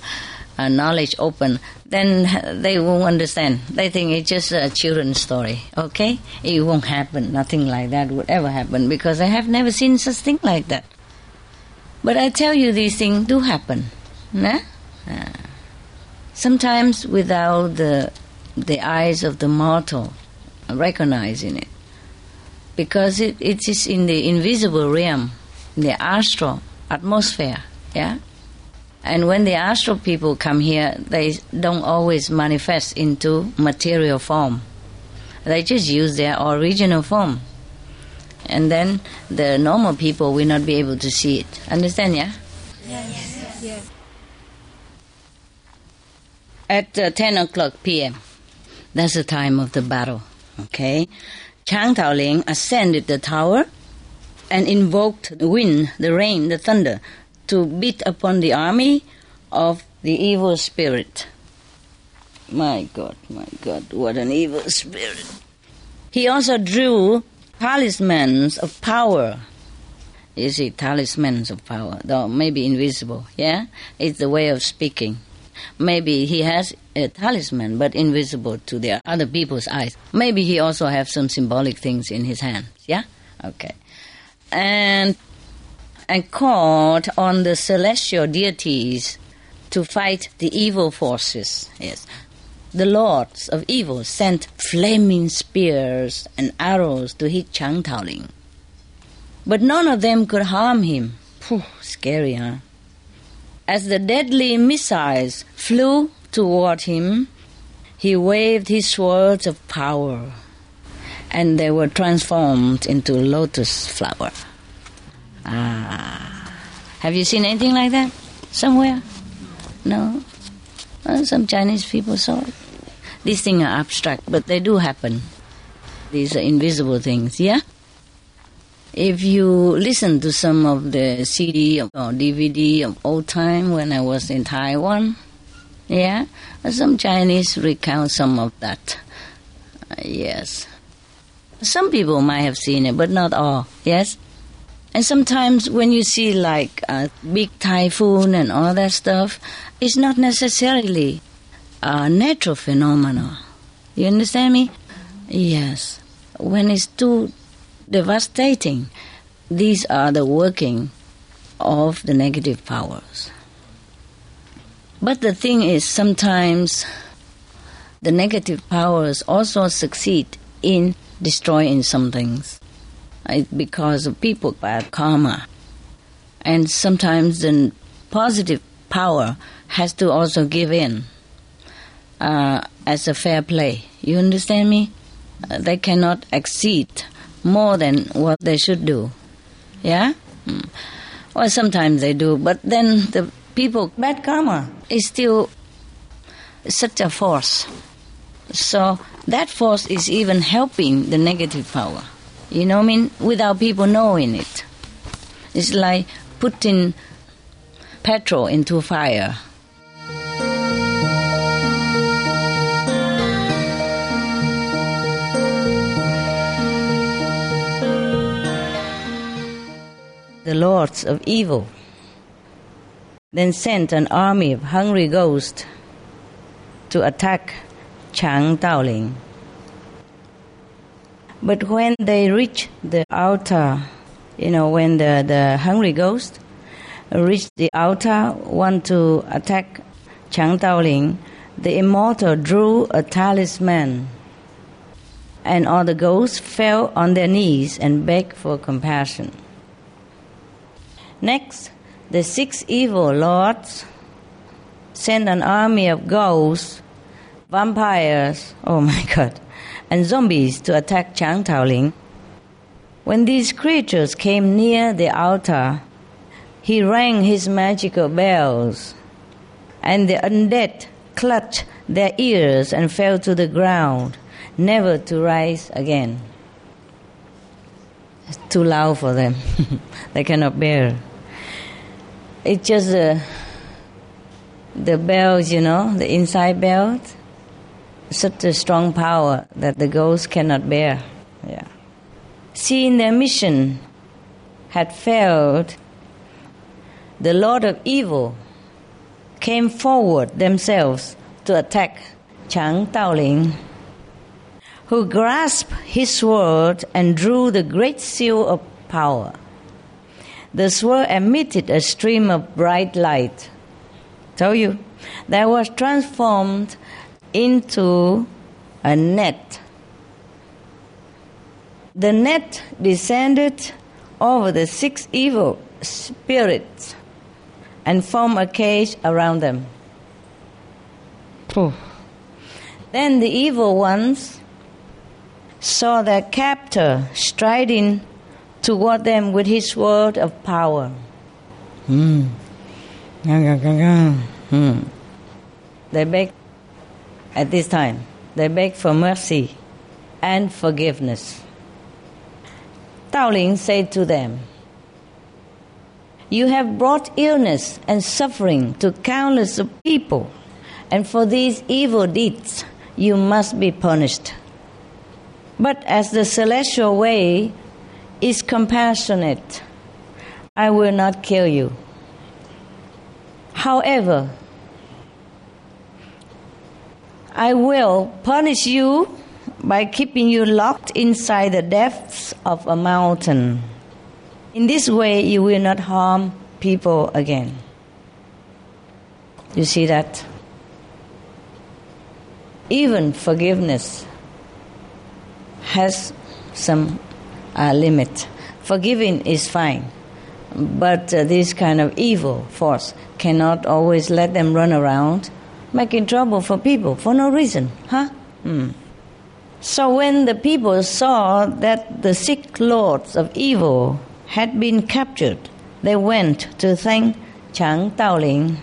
uh, knowledge open, then they won't understand. They think it's just a children's story. Okay? It won't happen. Nothing like that would ever happen because I have never seen such thing like that. But I tell you, these things do happen. Nah? Ah. Sometimes without the the eyes of the mortal recognizing it. Because it, it is in the invisible realm, the astral atmosphere. Yeah? And when the astral people come here, they don't always manifest into material form. They just use their original form. And then the normal people will not be able to see it. Understand, yeah? Yes. yes. yes. At uh, ten o'clock p.m., that's the time of the battle, okay? Zhang Daoling ascended the tower and invoked the wind, the rain, the thunder to beat upon the army of the evil spirit. My God, my God, what an evil spirit. He also drew talismans of power. You see, talismans of power, though maybe invisible, yeah? It's the way of speaking. Maybe he has a talisman, but invisible to the other people's eyes. Maybe he also has some symbolic things in his hands, yeah? Okay. And, and called on the celestial deities to fight the evil forces, yes. The lords of evil sent flaming spears and arrows to hit Zhang Daoling. But none of them could harm him. Phew, scary, huh? As the deadly missiles flew toward him, he waved his swords of power, and they were transformed into lotus flower. Ah. Have you seen anything like that somewhere? No? Well, some Chinese people saw it. These things are abstract, but they do happen. These are invisible things, yeah? If you listen to some of the C D or D V D of old time when I was in Taiwan, yeah? Some Chinese recount some of that. Uh, yes. Some people might have seen it, but not all, yes? And sometimes when you see like a big typhoon and all that stuff, it's not necessarily a natural phenomenon. You understand me? Yes. When it's too devastating, these are the working of the negative powers. But the thing is, sometimes the negative powers also succeed in destroying some things. It's because of people bad karma. And sometimes the positive power has to also give in uh, as a fair play. You understand me? Uh, they cannot exceed more than what they should do. Yeah? Mm. Well, sometimes they do, but then the people, bad karma is still such a force. So that force is even helping the negative power. You know what I mean? Without people knowing it. It's like putting petrol into fire. The lords of evil then sent an army of hungry ghosts to attack Zhang Daoling. But when they reached the altar, you know, when the, the hungry ghost reached the altar, want to attack Zhang Daoling, the immortal drew a talisman, and all the ghosts fell on their knees and begged for compassion. Next, the six evil lords sent an army of ghosts, vampires, oh my God, and zombies to attack Zhang Daoling. When these creatures came near the altar, he rang his magical bells, and the undead clutched their ears and fell to the ground, never to rise again. It's too loud for them. They cannot bear. It's just uh, the bells, you know, the inside bells. Such a strong power that the ghosts cannot bear. Yeah. Seeing their mission had failed, the Lord of Evil came forward themselves to attack Zhang Daoling, who grasped his sword and drew the great seal of power. The sword emitted a stream of bright light, tell you, that was transformed into a net. The net descended over the six evil spirits and formed a cage around them. Oh. Then the evil ones saw their captor striding toward them with his sword of power. Mm. Mm. They begged. At this time, they begged for mercy and forgiveness. Daoling said to them, "You have brought illness and suffering to countless people, and for these evil deeds you must be punished. But as the celestial way is compassionate, I will not kill you. However, I will punish you by keeping you locked inside the depths of a mountain. In this way, you will not harm people again." You see that? Even forgiveness has some uh, limit. Forgiving is fine, but uh, this kind of evil force cannot always let them run around making trouble for people for no reason, huh? Mm. So when the people saw that the six lords of evil had been captured, they went to thank Zhang Daoling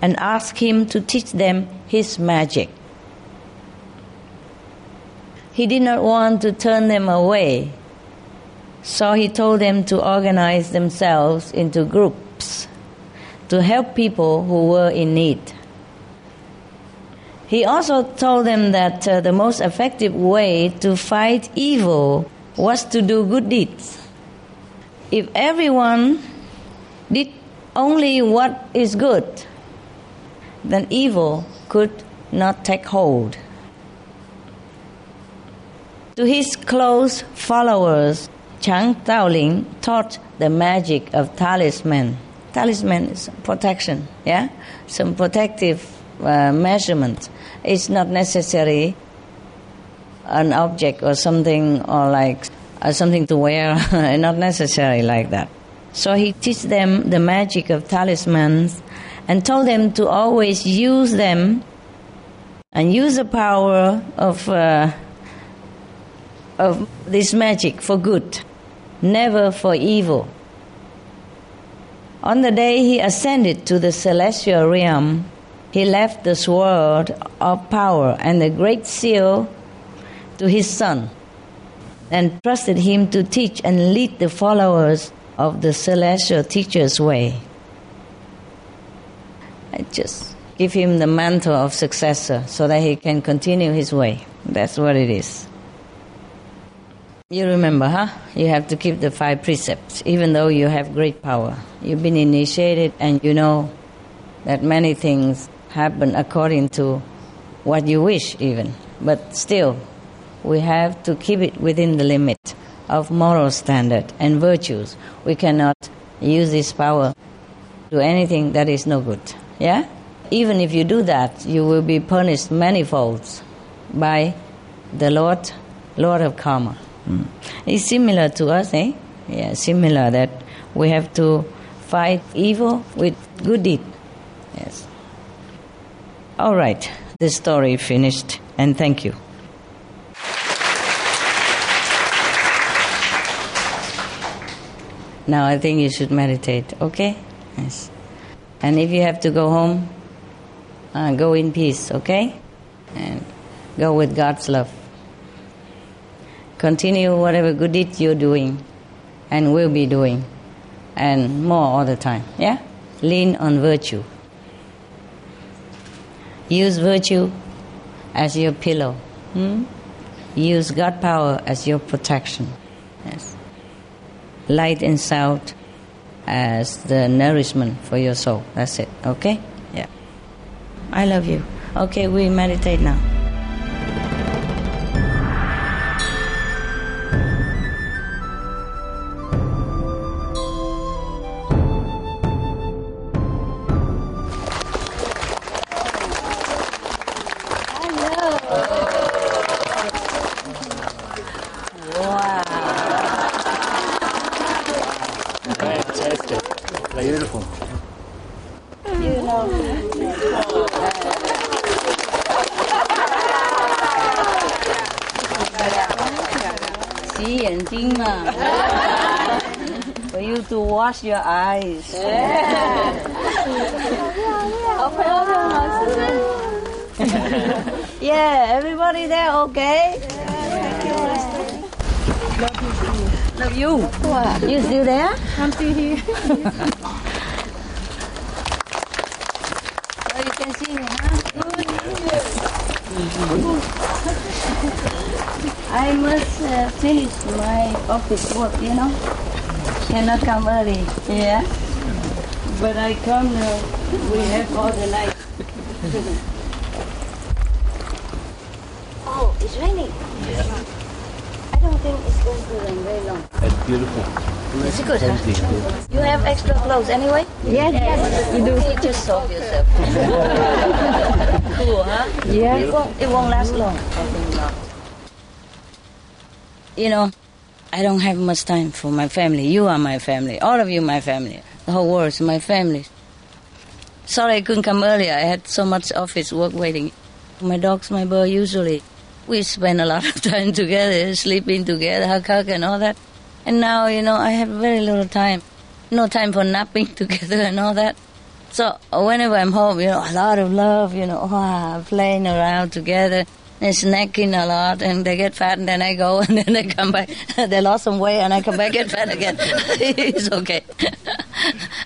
and asked him to teach them his magic. He did not want to turn them away, so he told them to organize themselves into groups to help people who were in need. He also told them that uh, the most effective way to fight evil was to do good deeds. If everyone did only what is good, then evil could not take hold. To his close followers, Zhang Daoling taught the magic of talisman. Talisman is protection, yeah? Some protective uh, measurement. It's not necessary an object or something, or like uh, something to wear, not necessary like that. So he teaches them the magic of talismans and told them to always use them and use the power of uh, of this magic for good, never for evil. On the day he ascended to the celestial realm, he left the sword of power and the great seal to his son and trusted him to teach and lead the followers of the celestial teacher's way. I just give him the mantle of successor so that he can continue his way. That's what it is. You remember, huh? You have to keep the five precepts, even though you have great power. You've been initiated and you know that many things happen according to what you wish even. But still, we have to keep it within the limit of moral standard and virtues. We cannot use this power to anything that is no good. Yeah? Even if you do that, you will be punished manifolds by the Lord, Lord of Karma. Mm. It's similar to us, eh? Yeah, similar, that we have to fight evil with good deed. Yes. All right, this story finished, and thank you. Now I think you should meditate, okay? Yes. And if you have to go home, uh, go in peace, okay? And go with God's love. Continue whatever good deed you're doing and will be doing, and more all the time, yeah? Lean on virtue. Use virtue as your pillow. Hmm? Use God power as your protection. Yes. Light and sound as the nourishment for your soul. That's it, okay? Yeah. I love you. Okay, we meditate now. Wash your eyes. Yeah, yeah, everybody there, okay? Yeah. Love you. Love you. You still there? I'm still here. Oh, you can see me, huh? I must uh, finish my office work, you know? Cannot come early, yeah? But I come, uh, we have all the night. Oh, it's raining. Yeah. I don't think it's going to rain very long. It's beautiful. It's good, huh? You have extra clothes anyway? Yes, yes. You do. You just soak yourself. Cool, huh? Yeah. It won't, it won't last long. I think not. You know, I don't have much time for my family. You are my family. All of you my family. The whole world is my family. Sorry I couldn't come earlier. I had so much office work waiting. My dogs, my bird, usually we spend a lot of time together, sleeping together, hug, hug and all that. And now, you know, I have very little time. No time for napping together and all that. So whenever I'm home, you know, a lot of love, you know, oh, playing around together. They're snacking a lot, and they get fat, and then I go, and then they come back. They lost some weight, and I come back, get fat again. It's okay.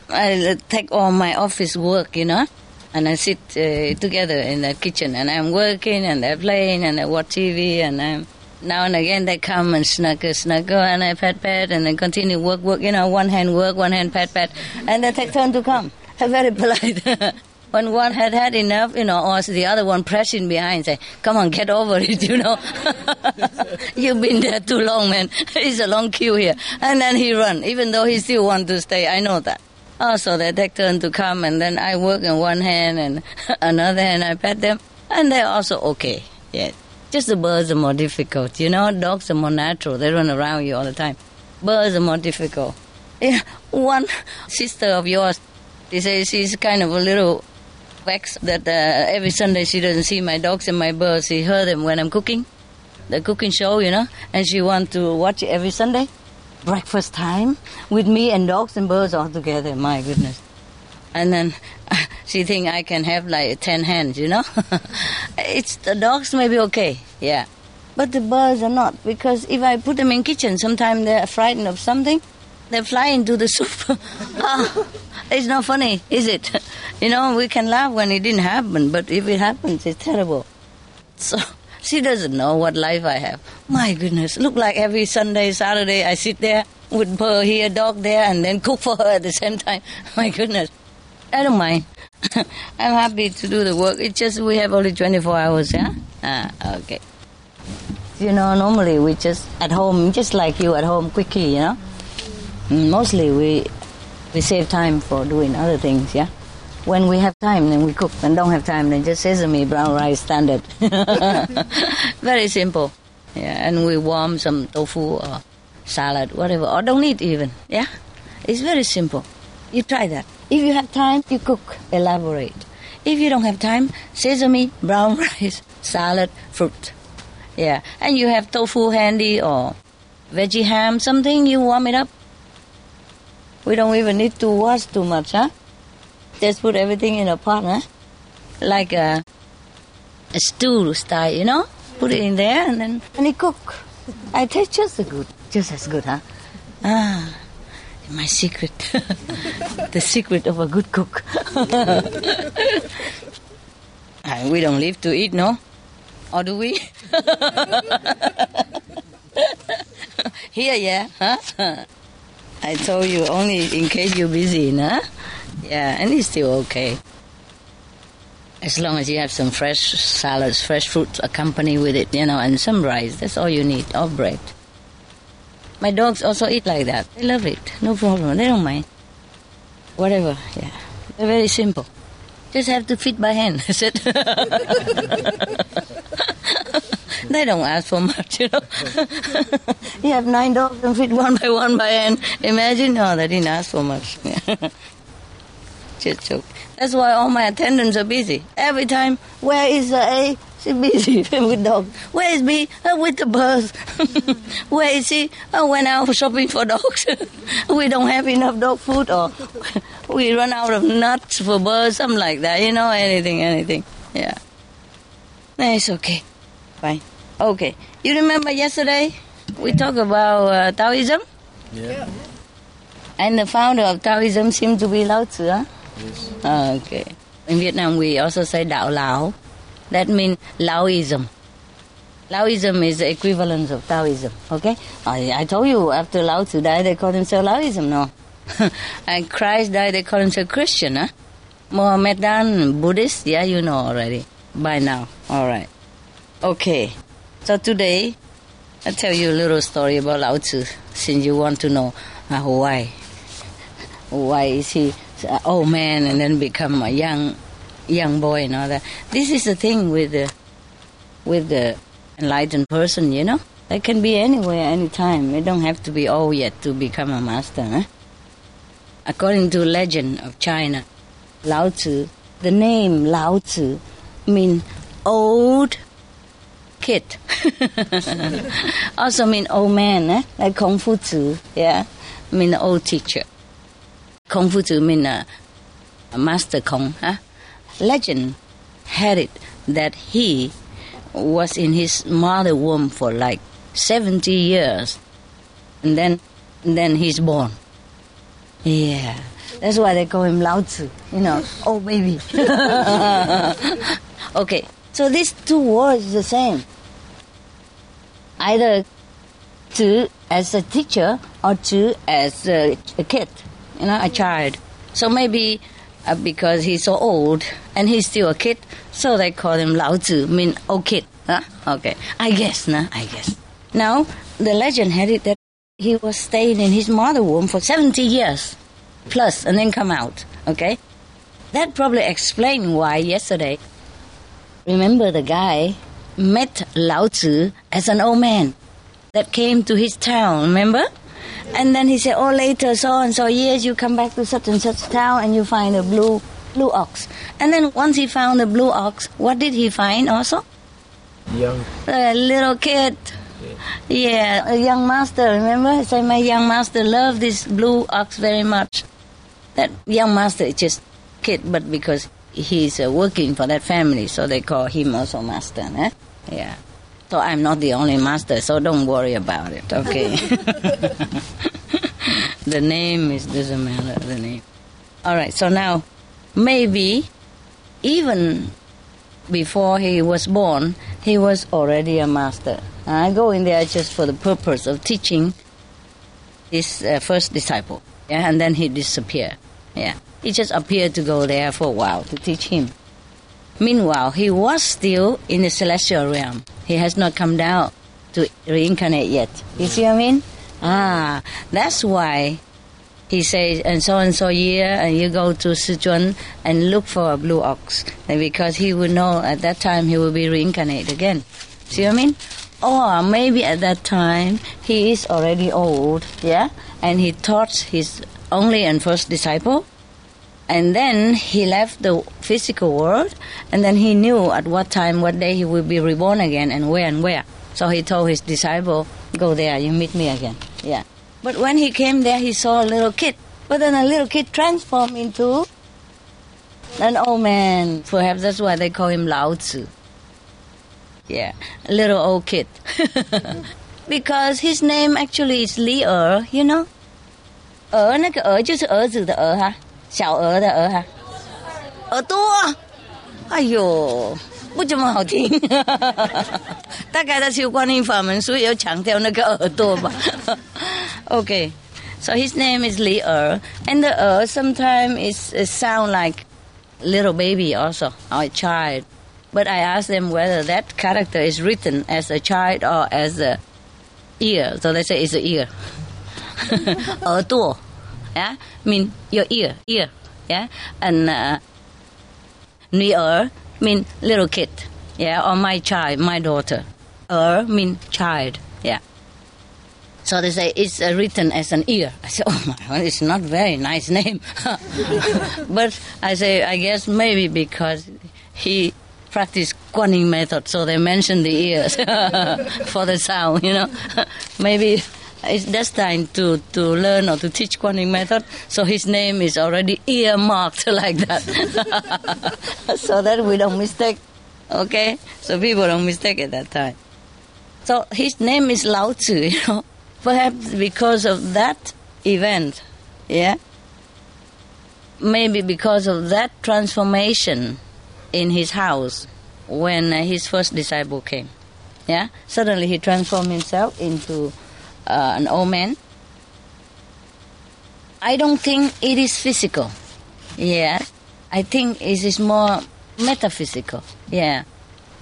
I take all my office work, you know. and I sit uh, together in that kitchen, and I'm working, and I'm playing, and I watch T V, and I'm... Now and again they come and snuggle, snuggle, and I pat, pat, and then continue work, work, you know, one hand work, one hand pat, pat, and they take turn to come. They're very polite. When one had had enough, you know, or the other one pressing behind, say, come on, get over it, you know. You've been there too long, man. It's a long queue here. And then he run, even though he still want to stay. I know that. Oh, so they take turn to come, and then I work in one hand, and another hand I pat them. And they're also okay, yes. Just the birds are more difficult, you know. Dogs are more natural. They run around you all the time. Birds are more difficult. Yeah, one sister of yours, she says she's kind of a little... vexed that uh, every Sunday she doesn't see my dogs and my birds. She heard them when I'm cooking, the cooking show, you know, and she wants to watch it every Sunday. Breakfast time with me and dogs and birds all together, my goodness. And then uh, she think I can have like ten hands, you know. It's the dogs may be okay, yeah. But the birds are not, because if I put them in kitchen, sometimes they're frightened of something. They fly into the soup. Oh, it's not funny, is it? You know, we can laugh when it didn't happen, but if it happens, it's terrible. So she doesn't know what life I have. My goodness, look like every Sunday, Saturday, I sit there with her here, dog there, and then cook for her at the same time. My goodness, I don't mind. I'm happy to do the work. It's just we have only twenty-four hours, yeah? Ah, okay. You know, normally we just at home, just like you at home, quickie, you know? Mostly we we save time for doing other things, yeah? When we have time, then we cook. When don't have time, then just sesame, brown rice, standard. Very simple. Yeah, and we warm some tofu or salad, whatever, or don't eat even, yeah? It's very simple. You try that. If you have time, you cook, elaborate. If you don't have time, sesame, brown rice, salad, fruit. Yeah, and you have tofu handy or veggie ham, something, you warm it up. We don't even need to wash too much, huh? Just put everything in a pot, huh? Like a, a stew style, you know? Put it in there and then and it cook. I taste just as good. Just as good, huh? Ah, my secret. The secret of a good cook. We don't live to eat, no? Or do we? Here, yeah, huh? I told you, only in case you're busy, nah? Yeah, and it's still okay. As long as you have some fresh salads, fresh fruits accompanied with it, you know, and some rice, that's all you need, or bread. My dogs also eat like that. They love it, no problem, they don't mind. Whatever, yeah. They're very simple. Just have to feed by hand, that's it. They don't ask for much, you know. You have nine dogs and feed one by one by hand. Imagine, no, they didn't ask for much. Just joke. That's why all my attendants are busy. Every time, where is A? She's busy with dogs. Where is B? Oh, with the birds. Where is C? Oh, went out shopping for dogs. We don't have enough dog food, or we run out of nuts for birds, something like that, you know, anything, anything. Yeah. It's okay. Fine. Okay, you remember yesterday we talked about uh, Taoism? Yeah. And the founder of Taoism seemed to be Lao Tzu, huh? Yes. Okay. In Vietnam we also say Đạo Lão. That means Laoism. Laoism is the equivalent of Taoism, okay? I, I told you after Lao Tzu died they called himself Laoism, no? And Christ died they called himself Christian, huh? Mohammedan, Buddhist, yeah, you know already by now, all right. Okay, so today I'll tell you a little story about Lao Tzu, since you want to know uh, why. Why is he an old man and then become a young young boy and all that. This is the thing with the, with the enlightened person, you know. They can be anywhere, anytime. They don't have to be old yet to become a master. Huh? According to legend of China, Lao Tzu, the name Lao Tzu means old kid. Also mean old man, eh? Like Confucius, yeah? Mean old teacher. Confucius mean a, a master Kong, huh? Legend had it that he was in his mother womb for like seventy years. And then, and then he's born. Yeah. That's why they call him Lao Tzu, you know, oh baby. Okay, so these two words are the same. Either Tzu as a teacher or Tzu as a, a kid, you know, a child. So maybe uh, because he's so old and he's still a kid, so they call him Lao Tzu, mean old kid. Huh? Okay, I guess, nah, I guess. Now, the legend had it that he was staying in his mother womb for seventy years plus and then come out, okay? That probably explained why yesterday, remember the guy met Lao Tzu as an old man that came to his town, remember? And then he said, oh, later so and so years you come back to such and such town and you find a blue blue ox. And then once he found the blue ox, what did he find also? Young. A little kid. Yeah, a young master, remember? He said, my young master loved this blue ox very much. That young master is just kid, but because he's uh, working for that family, so they call him also master, eh? Yeah. So I'm not the only master, so don't worry about it, okay? The name is, doesn't matter, the name. All right, so now, maybe even before he was born, he was already a master. I go in there just for the purpose of teaching his uh, first disciple, yeah, and then he disappeared. Yeah, he just appeared to go there for a while to teach him. Meanwhile, he was still in the celestial realm. He has not come down to reincarnate yet. You see what I mean? Ah, that's why he says, and so and so year, and you go to Sichuan and look for a blue ox, and because he would know at that time he will be reincarnated again. See what I mean? Or maybe at that time, he is already old, yeah? And he taught his only and first disciple. And then he left the physical world, and then he knew at what time, what day he would be reborn again, and where and where. So he told his disciple, go there, you meet me again, yeah. But when he came there, he saw a little kid. But then a little kid transformed into an old man. Perhaps that's why they call him Lao Tzu. Yeah, a little old kid. Because his name actually is Li Er, you know? Er, that Er is the Er, the Er, huh? Xiao Er, the Er, huh? Er, too! Aiyo, not so much. Probably that's Quan Yin Fa Men, so you chant that Er, too. Okay, so his name is Li Er, and the Er sometimes is, is sound like little baby also, or a child. But I asked them whether that character is written as a child or as a ear. So they say it's an ear. Or duo. Yeah? Mean your ear, ear. Yeah? And uh, Nui er mean little kid. Yeah? Or my child, my daughter. Er mean child. Yeah. So they say it's uh, written as an ear. I say, oh my God, it's not very nice name. But I say, I guess maybe because he practice Kuan Yin method, so they mention the ears for the sound, you know. Maybe it's destined to, to learn or to teach Kuan Yin method, so his name is already earmarked like that. So that we don't mistake, okay? So people don't mistake at that time. So his name is Lao Tzu, you know, perhaps because of that event, yeah? Maybe because of that transformation in his house when uh, his first disciple came. Yeah? Suddenly he transformed himself into uh, an old man. I don't think it is physical. Yeah. I think it is more metaphysical. Yeah.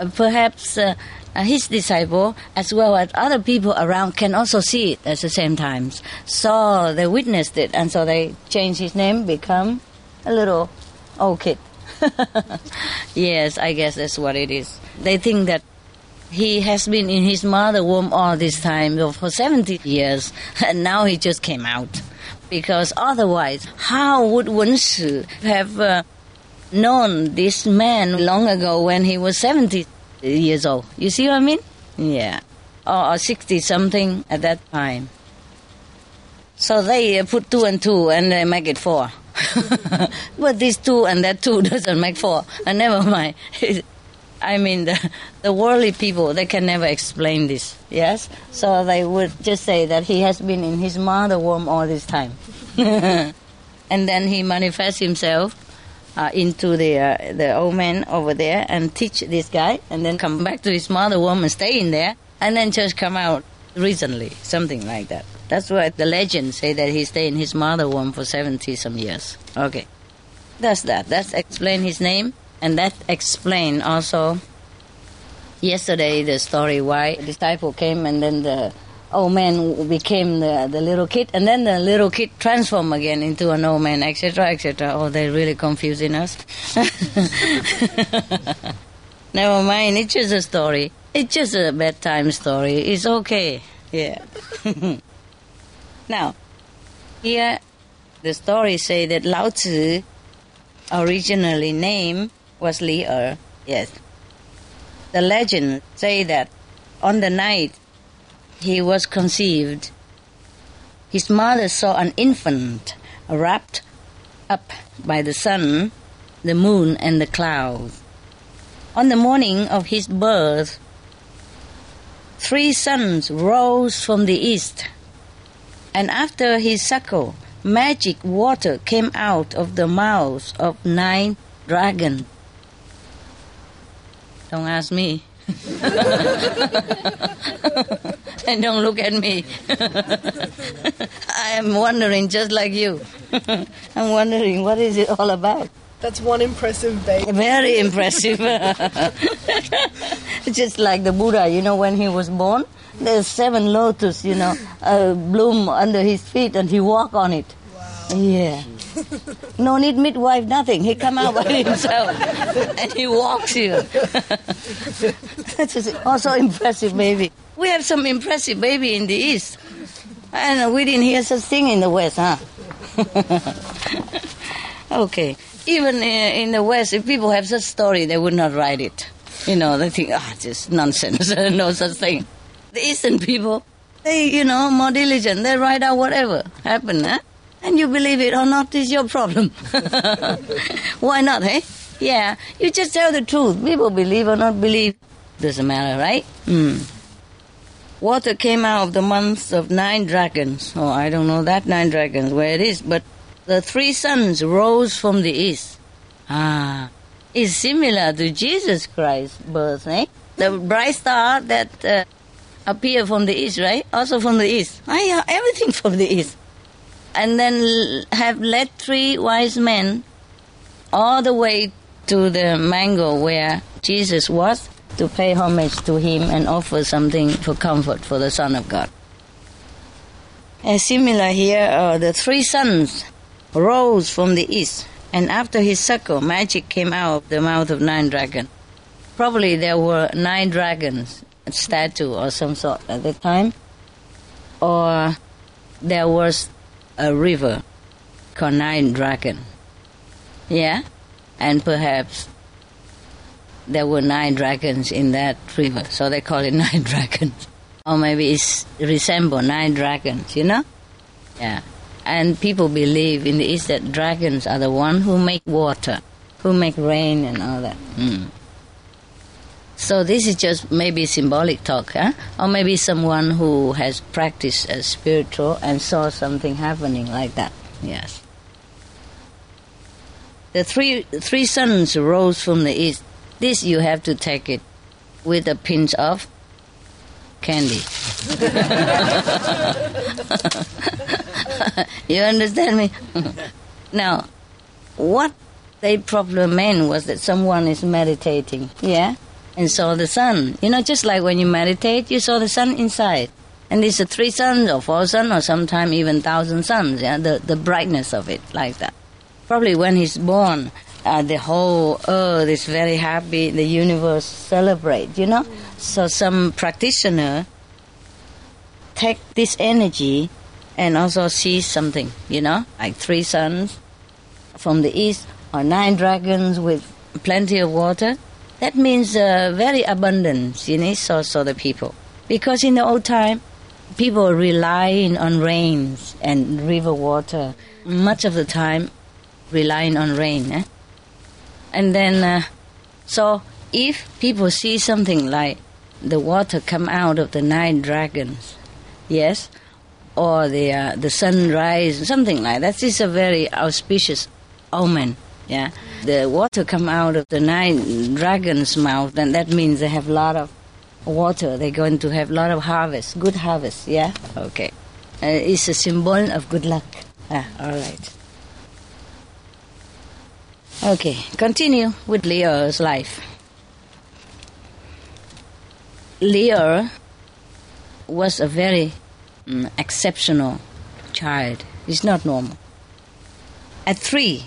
Uh, perhaps uh, uh, his disciple as well as other people around can also see it at the same time. So they witnessed it and so they changed his name, become a little old kid. Yes, I guess that's what it is. They think that he has been in his mother womb all this time for seventy years, and now he just came out. Because otherwise, how would Wenshi have uh, known this man long ago when he was seventy years old? You see what I mean? Yeah. Or sixty-something at that time. So they uh, put two and two, and they make it four. But this two and that two doesn't make four. And never mind. I mean, the, the worldly people, they can never explain this, yes? So they would just say that he has been in his mother womb all this time. And and then he manifests himself uh, into the uh, the old man over there and teach this guy, and then come back to his mother womb and stay in there, and then just come out recently, something like that. That's why the legends say that he stayed in his mother womb for seventy some years. Okay, that's that. That's explain his name, and that explain also yesterday the story why the disciple came, and then the old man became the, the little kid, and then the little kid transformed again into an old man, et cetera, et cetera. Oh, they're really confusing us. Never mind, it's just a story. It's just a bedtime story. It's okay. Yeah. Now, here the story say that Lao Tzu originally name was Li Er. Yes. The legend say that on the night he was conceived, his mother saw an infant wrapped up by the sun, the moon, and the clouds. On the morning of his birth, three suns rose from the east, and after his suckle, magic water came out of the mouths of nine dragons. Don't ask me. And don't look at me. I am wondering just like you. I'm wondering what is it all about. That's one impressive baby. Very impressive. Just like the Buddha, you know, when he was born, there's seven lotus, you know, uh, bloom under his feet, and he walk on it. Wow. Yeah. No need midwife, nothing. He come out by himself, and he walks here. That's also impressive baby. We have some impressive baby in the East, and we didn't hear such thing in the West, huh? Okay. Even in the West, if people have such story, they would not write it. You know, they think, ah, oh, just nonsense, no such thing. The Eastern people, they, you know, more diligent. They write out whatever happened, huh? And you believe it or not is your problem. Why not, eh? Yeah, you just tell the truth. People believe or not believe. Doesn't matter, right? Mm. Water came out of the mouths of nine dragons. Oh, I don't know that nine dragons, where it is, but the three suns rose from the east. Ah, it's similar to Jesus Christ's birth, eh? The bright star that uh, appeared from the east, right? Also from the east. I have everything from the east. And then have led three wise men all the way to the mango where Jesus was to pay homage to him and offer something for comfort for the Son of God. And similar here, uh, the three suns rose from the east, and after his circle, magic came out of the mouth of nine dragons. Probably there were nine dragons, a statue or some sort at the time, or there was a river called Nine Dragon. Yeah? And perhaps there were nine dragons in that river, so they call it Nine Dragons. Or maybe it's resemble nine dragons, you know? Yeah. And people believe in the East that dragons are the one who make water, who make rain and all that. Mm. So this is just maybe symbolic talk, huh? Or maybe someone who has practiced as spiritual and saw something happening like that. Yes. The three three suns rose from the east. This you have to take it with a pinch of candy. You understand me? Now, what they probably meant was that someone is meditating, yeah? And saw the sun. You know, just like when you meditate, you saw the sun inside. And it's a three suns or four suns or sometimes even thousand suns, yeah? the, the brightness of it, like that. Probably when he's born, uh, the whole earth is very happy, the universe celebrates, you know? So some practitioner take this energy and also see something, you know? Like three suns from the east or nine dragons with plenty of water. That means uh, very abundance in it, so, so the people. Because in the old time, people relying on rains and river water, much of the time relying on rain. Eh? And then, uh, so if people see something like the water come out of the nine dragons, yes, or the uh, the sunrise, something like that. It's a very auspicious omen. Yeah, the water come out of the nine dragons' mouth, and that means they have a lot of water. They're going to have a lot of harvest, good harvest. Yeah, okay. Uh, it's a symbol of good luck. Ah, all right. Okay, continue with Liu Er's life. Liu Er was a very mm, exceptional child. He's not normal. At three,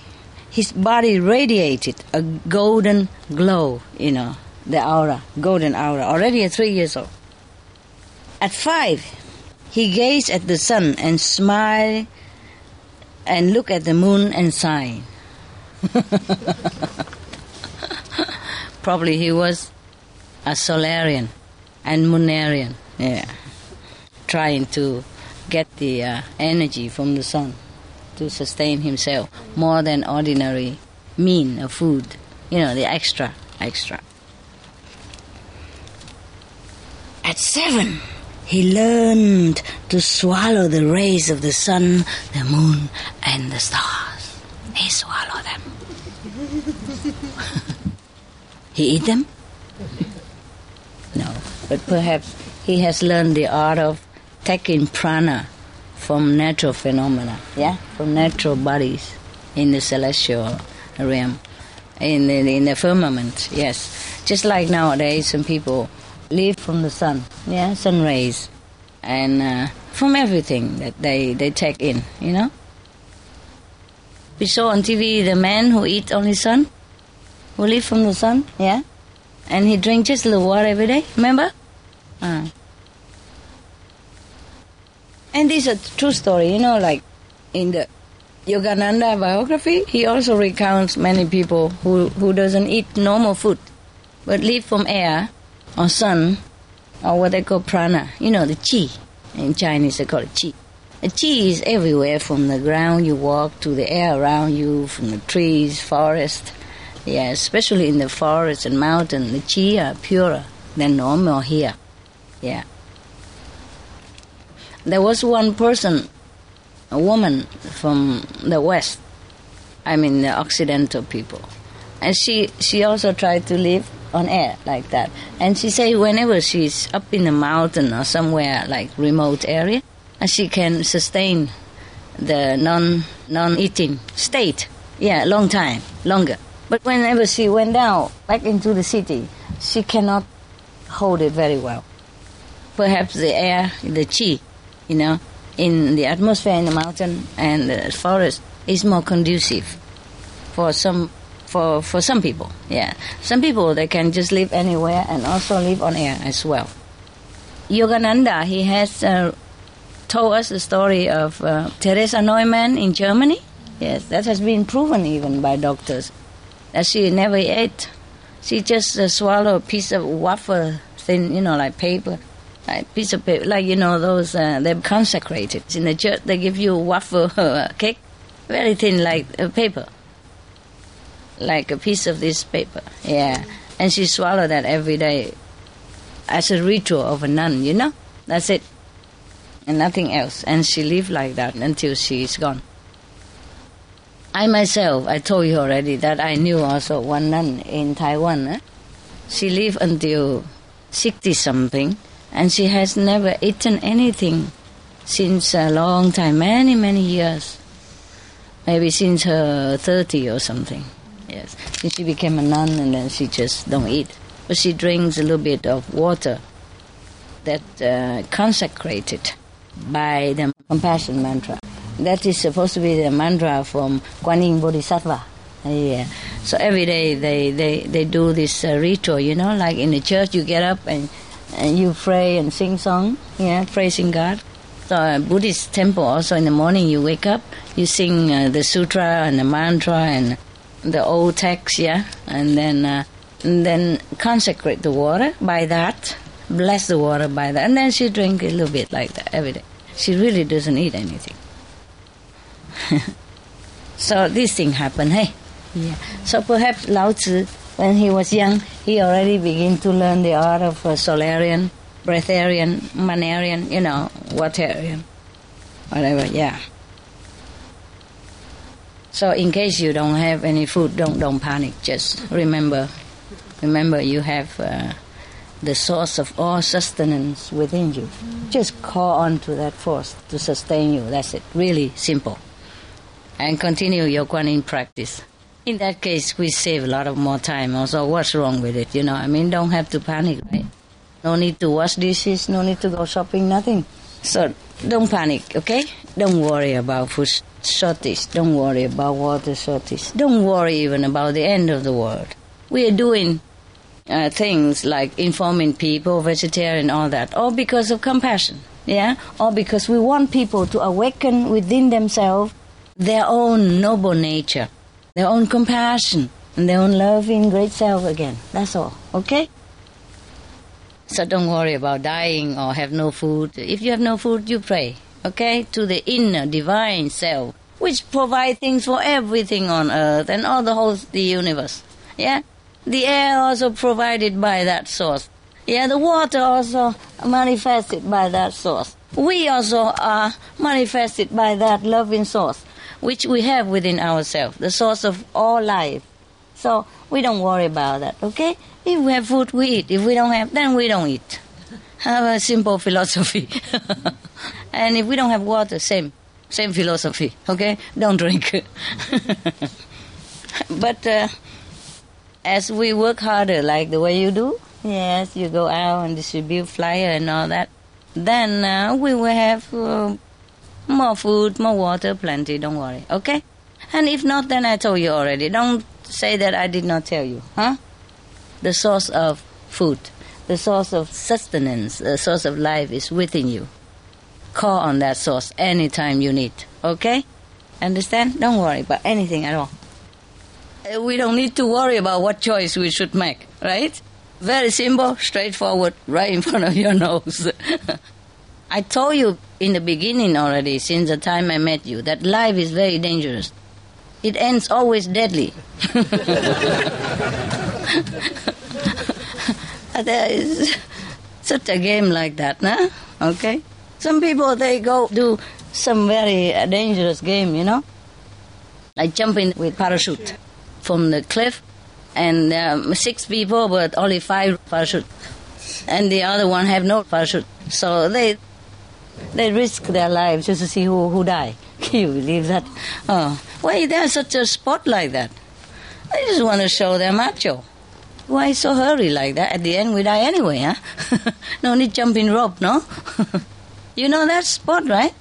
his body radiated a golden glow, you know, the aura, golden aura, already at three years old. At five, he gazed at the sun and smiled and looked at the moon and sighed. Probably he was a Solarian and Lunarian, yeah, trying to get the uh, energy from the sun to sustain himself, more than ordinary mean of food, you know, the extra, extra. At seven, he learned to swallow the rays of the sun, the moon, and the stars. He swallowed them. He eat them? No, but perhaps he has learned the art of taking prana from natural phenomena, yeah, from natural bodies in the celestial realm, in the, in the firmament, yes. Just like nowadays, some people live from the sun, yeah, sun rays, and uh, from everything that they, they take in, you know. We saw on T V the man who eats only sun, who lives from the sun, yeah, and he drinks just a little water every day, remember? Uh. And this is a true story, you know, like in the Yogananda biography, he also recounts many people who, who doesn't eat normal food, but live from air or sun or what they call prana, you know, the qi. In Chinese they call it qi. The qi is everywhere, from the ground you walk to the air around you, from the trees, forest. Yeah, especially in the forest and mountain, the qi are purer than normal here. Yeah. There was one person, a woman from the West, I mean the Occidental people, and she, she also tried to live on air like that. And she said whenever she's up in the mountain or somewhere like remote area, she can sustain the non, non-eating state, yeah, long time, longer. But whenever she went down back into the city, she cannot hold it very well. Perhaps the air, the qi, you know, in the atmosphere in the mountain and the forest is more conducive for some for for some people. Yeah, some people they can just live anywhere and also live on air as well. Yogananda, he has uh, told us the story of uh, Teresa Neumann in Germany. Yes, that has been proven even by doctors that she never ate. She just uh, swallowed a piece of wafer thin, you know, like paper. Like piece of paper, like, you know, those, uh, they're consecrated. In the church, they give you waffle uh, cake, very thin, like uh, paper, like a piece of this paper, yeah. And she swallowed that every day as a ritual of a nun, you know? That's it, and nothing else. And she lived like that until she's gone. I myself, I told you already that I knew also one nun in Taiwan. Eh? She lived until sixty-something, and she has never eaten anything since a long time, many, many years. Maybe since her thirty or something. Yes, she became a nun and then she just don't eat. But she drinks a little bit of water that uh, consecrated by the compassion mantra. That is supposed to be the mantra from Kuan Yin Bodhisattva. Yeah. So every day they, they, they do this uh, ritual, you know, like in the church you get up and and you pray and sing song, yeah, praising God. So a Buddhist temple also in the morning you wake up, you sing uh, the sutra and the mantra and the old text, yeah, and then uh, and then consecrate the water by that, bless the water by that, and then she drink a little bit like that every day. She really doesn't eat anything. So this thing happened, hey? Yeah. So perhaps Lao Tzu, when he was young, he already began to learn the art of uh, Solarian, Breatharian, Manarian, you know, Waterian. whatever, yeah. So in case you don't have any food, don't don't panic. Just remember, remember you have uh, the source of all sustenance within you. Just call on to that force to sustain you. That's it. Really simple. And continue your Kuan Yin practice. In that case, we save a lot of more time. Also, what's wrong with it? You know, I mean, don't have to panic, right? No need to wash dishes. No need to go shopping. Nothing. So don't panic, okay? Don't worry about food shortage. Don't worry about water shortage. Don't worry even about the end of the world. We are doing uh, things like informing people, vegetarian, all that, all because of compassion, yeah? All because we want people to awaken within themselves their own noble nature, their own compassion, and their own loving great self again. That's all, okay? So don't worry about dying or have no food. If you have no food, you pray. Okay, to the inner divine self, which provides things for everything on earth and all the whole the universe. Yeah, the air also provided by that source. Yeah, the water also manifested by that source. We also are manifested by that loving source, which we have within ourselves, the source of all life. So we don't worry about that. Okay, if we have food, we eat. If we don't have, then we don't eat. Have a simple philosophy. And if we don't have water, same same philosophy, okay? Don't drink. But uh, as we work harder, like the way you do, yes, you go out and distribute flyer and all that, then uh, we will have uh, more food, more water, plenty, don't worry, okay? And if not, then I told you already. Don't say that I did not tell you, huh? The source of food, the source of sustenance, the source of life is within you. Call on that source anytime you need, okay? Understand? Don't worry about anything at all. We don't need to worry about what choice we should make, right? Very simple, straightforward, right in front of your nose. I told you in the beginning already, since the time I met you, that life is very dangerous. It ends always deadly. There is such a game like that, nah? Okay? Some people, they go do some very uh, dangerous game, you know, like jumping with parachute from the cliff, and um, six people, but only five parachute, and the other one have no parachute. So they they risk their lives just to see who, who die. Can you believe that? Oh, why there's such a sport like that? I just want to show their macho. Why so hurry like that? At the end, we die anyway, huh? No need jumping rope, no? You know that spot, right?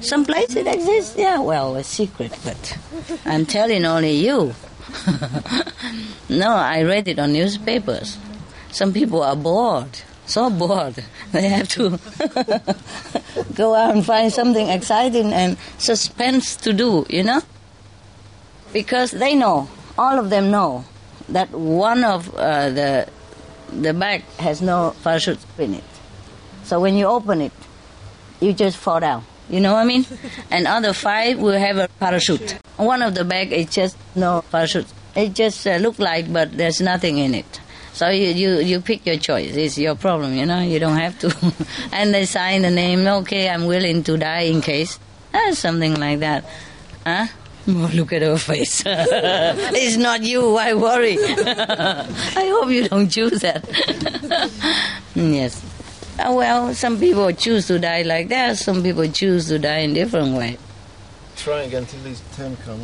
Some place it exists. Yeah, well, a secret, but I'm telling only you. No, I read it on newspapers. Some people are bored, so bored. They have to go out and find something exciting and suspense to do, you know? Because they know, all of them know, that one of uh, the, the bag has no parachute in it. So when you open it, you just fall down, you know what I mean? And other five will have a parachute. One of the bag is just no parachute. It just uh, look like, but there's nothing in it. So you, you, you pick your choice. It's your problem, you know? You don't have to. And they sign the name, okay, I'm willing to die in case. Uh, something like that. Huh? Oh, look at her face. It's not you, why worry? I hope you don't choose that. Yes. Uh, well, some people choose to die like that. Some people choose to die in different way. Try again until these ten come.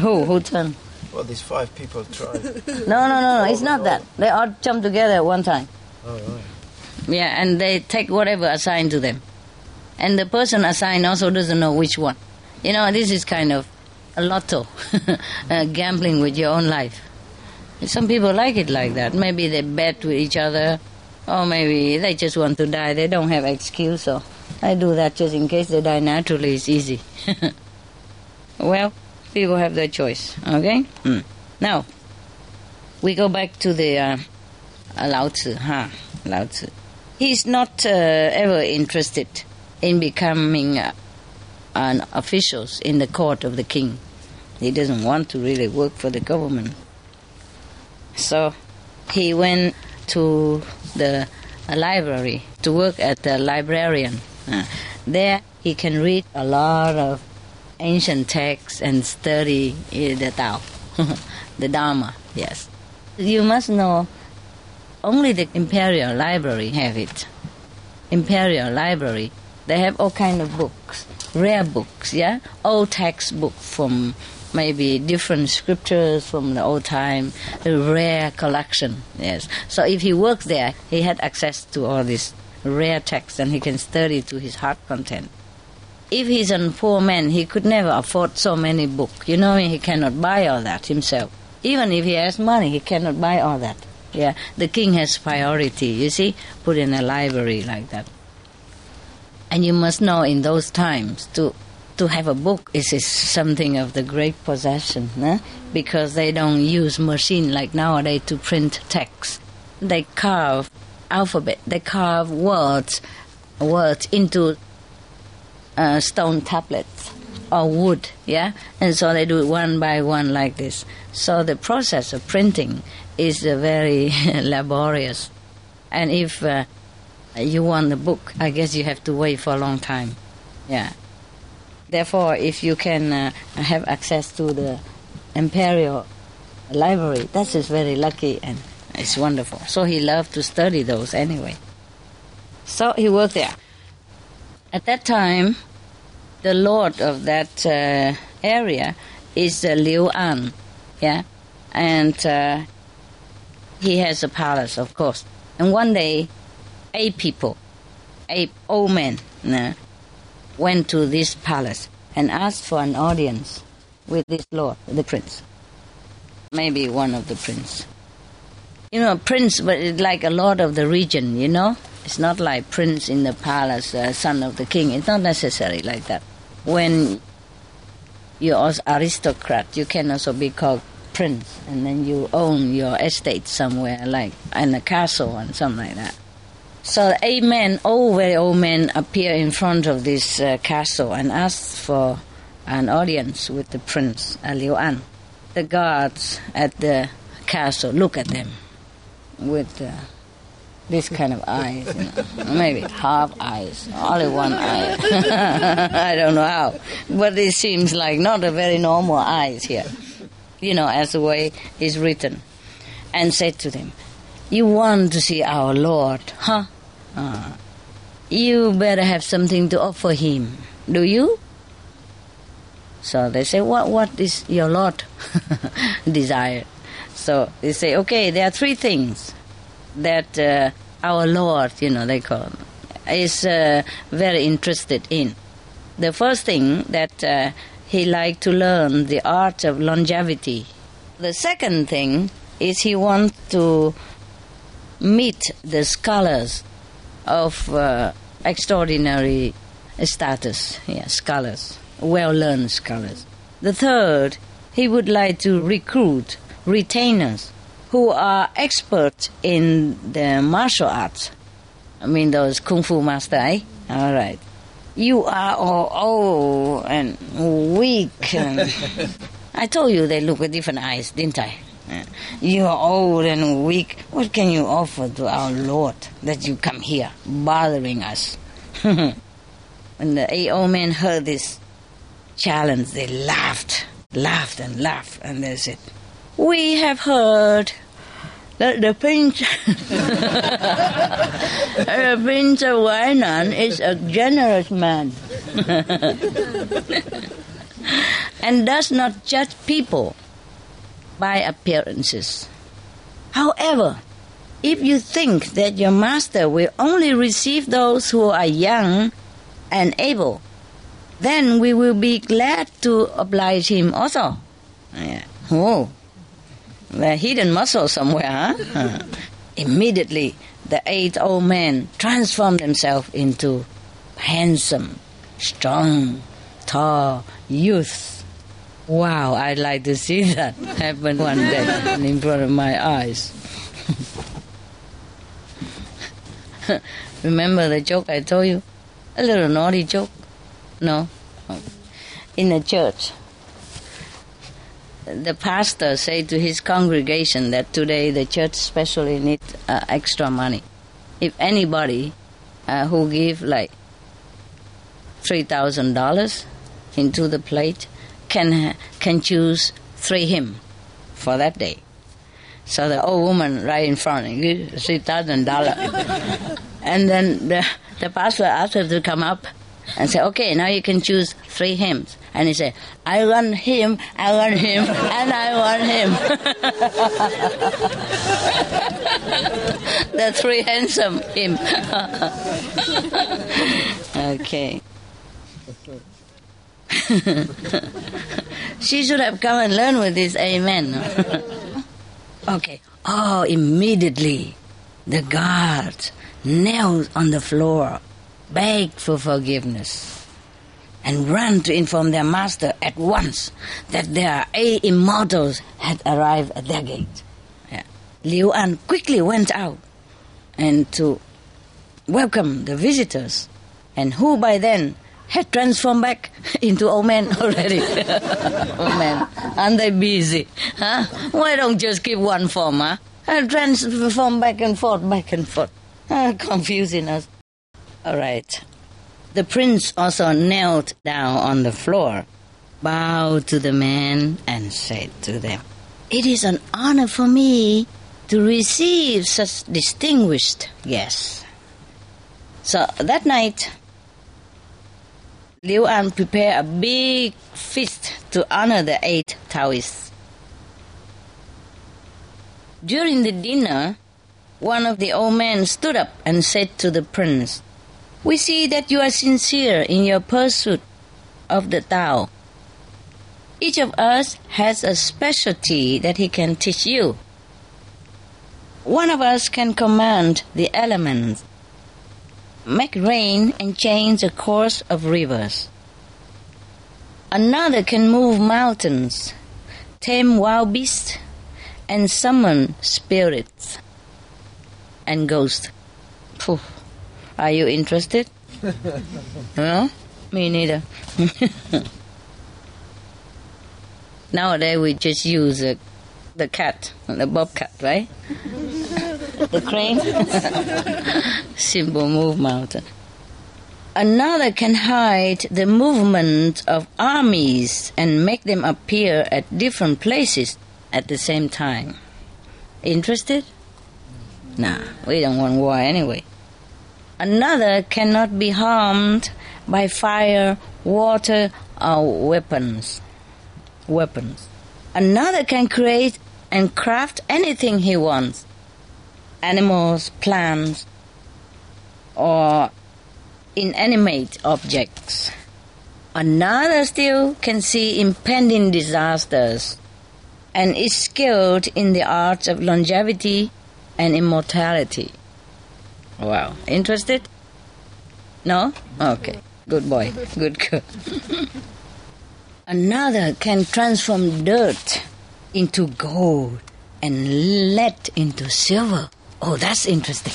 Who? Who ten? Well, these five people tried. No, no, no, no. It's not that. They all jump together at one time. Oh, right. Yeah, and they take whatever assigned to them. And the person assigned also doesn't know which one. You know, this is kind of a lotto, uh, gambling with your own life. Some people like it like that. Maybe they bet with each other. Or maybe they just want to die. They don't have excuse, so I do that just in case they die naturally. It's easy. Well, people have their choice, okay? Mm. Now, we go back to the uh, Lao Tzu, huh? Lao Tzu. He's not uh, ever interested in becoming uh, an official in the court of the king. He doesn't want to really work for the government. So he went to the library to work at the librarian. Uh, there he can read a lot of ancient texts and study the Tao, the Dharma, yes. You must know, only the Imperial Library have it. Imperial Library, they have all kind of books, rare books, yeah? Old textbooks from maybe different scriptures from the old time, a rare collection, yes. So if he works there, he had access to all these rare texts and he can study to his heart content. If he's a poor man, he could never afford so many books. You know, he cannot buy all that himself. Even if he has money, he cannot buy all that. Yeah, the king has priority, you see, put in a library like that. And you must know in those times, to to have a book is, is something of the great possession, eh? Because they don't use machine like nowadays to print text. They carve alphabet, they carve words, words into Uh, stone tablets or wood, yeah? And so they do it one by one like this. So the process of printing is uh, very laborious. And if uh, you want the book, I guess you have to wait for a long time, yeah. Therefore, if you can uh, have access to the Imperial Library, that is very lucky and it's wonderful. So he loved to study those anyway. So he worked there. At that time, the lord of that uh, area is uh, Liu An, yeah, and uh, he has a palace, of course. And one day, eight people, eight old men, uh, went to this palace and asked for an audience with this lord, the prince, maybe one of the prince. You know, prince, but it's like a lord of the region, you know? It's not like prince in the palace, uh, son of the king. It's not necessary like that. When you're an aristocrat, you can also be called prince, and then you own your estate somewhere, like in a castle and something like that. So eight men, all very old men, appear in front of this uh, castle and ask for an audience with the prince, Liu An. The guards at the castle look at them with uh, this kind of eyes, you know. Maybe half eyes, only one eye. I don't know how, but it seems like not a very normal eyes here, you know, as the way it's written. And said to them, "You want to see our Lord, huh? Uh, you better have something to offer him, do you?" So they say, "What? What is your Lord desire?" So they say, "Okay, there are three things that uh, our Lord, you know, they call, is uh, very interested in. The first thing, that uh, he liked to learn the art of longevity. The second thing is he wants to meet the scholars of uh, extraordinary status, yeah, scholars, well-learned scholars. The third, he would like to recruit retainers who are experts in the martial arts. I mean, those kung fu master, eh? All right. You are all old and weak. And I told you they look with different eyes, didn't I? You are old and weak. What can you offer to our Lord that you come here bothering us?" When the eight old men heard this challenge, they laughed, laughed and laughed, and they said, "We have heard that the prince, the prince of Huainan is a generous man and does not judge people by appearances. However, if you think that your master will only receive those who are young and able, then we will be glad to oblige him also." Yeah. Oh. The hidden muscle somewhere, huh? Immediately, the eight old men transformed themselves into handsome, strong, tall youths. Wow, I'd like to see that happen one day in front of my eyes. Remember the joke I told you? A little naughty joke? No? In the church, the pastor said to his congregation that today the church especially needs uh, extra money. If anybody uh, who give like three thousand dollars into the plate can can choose three hymn for that day. So the old woman right in front, three thousand dollars. And then the, the pastor asked her to come up and say, okay, now you can choose three hymns. And he said, I want him, I want him, and I want him. The three handsome hymn. Okay. She should have come and learned with this amen. Okay. Oh, immediately the guards knelt on the floor, begged for forgiveness, and ran to inform their master at once that their eight immortals had arrived at their gate. Yeah. Liu An quickly went out and to welcome the visitors, and who by then had transformed back into old men already. Old men, aren't they busy? Huh? Why don't just keep one form, huh? And transform back and forth, back and forth. Uh, confusing us. All right. The prince also knelt down on the floor, bowed to the men, and said to them, "It is an honor for me to receive such distinguished guests." So that night, Liu An prepared a big feast to honor the eight Taoists. During the dinner, one of the old men stood up and said to the prince, "We see that you are sincere in your pursuit of the Tao. Each of us has a specialty that he can teach you. One of us can command the elements, make rain and change the course of rivers. Another can move mountains, tame wild beasts, and summon spirits and ghosts." Phew. Are you interested? No? Me neither. Nowadays we just use uh, the cat, the bobcat, right? The crane. Simple move mountain. Another can hide the movement of armies and make them appear at different places at the same time. Interested? Nah, we don't want war anyway. Another cannot be harmed by fire, water, or weapons. Weapons. Another can create and craft anything he wants. Animals, plants, or inanimate objects. Another still can see impending disasters and is skilled in the arts of longevity and immortality. Wow. Interested? No? Okay. Good boy. Good girl. Another can transform dirt into gold and lead into silver. Oh, that's interesting.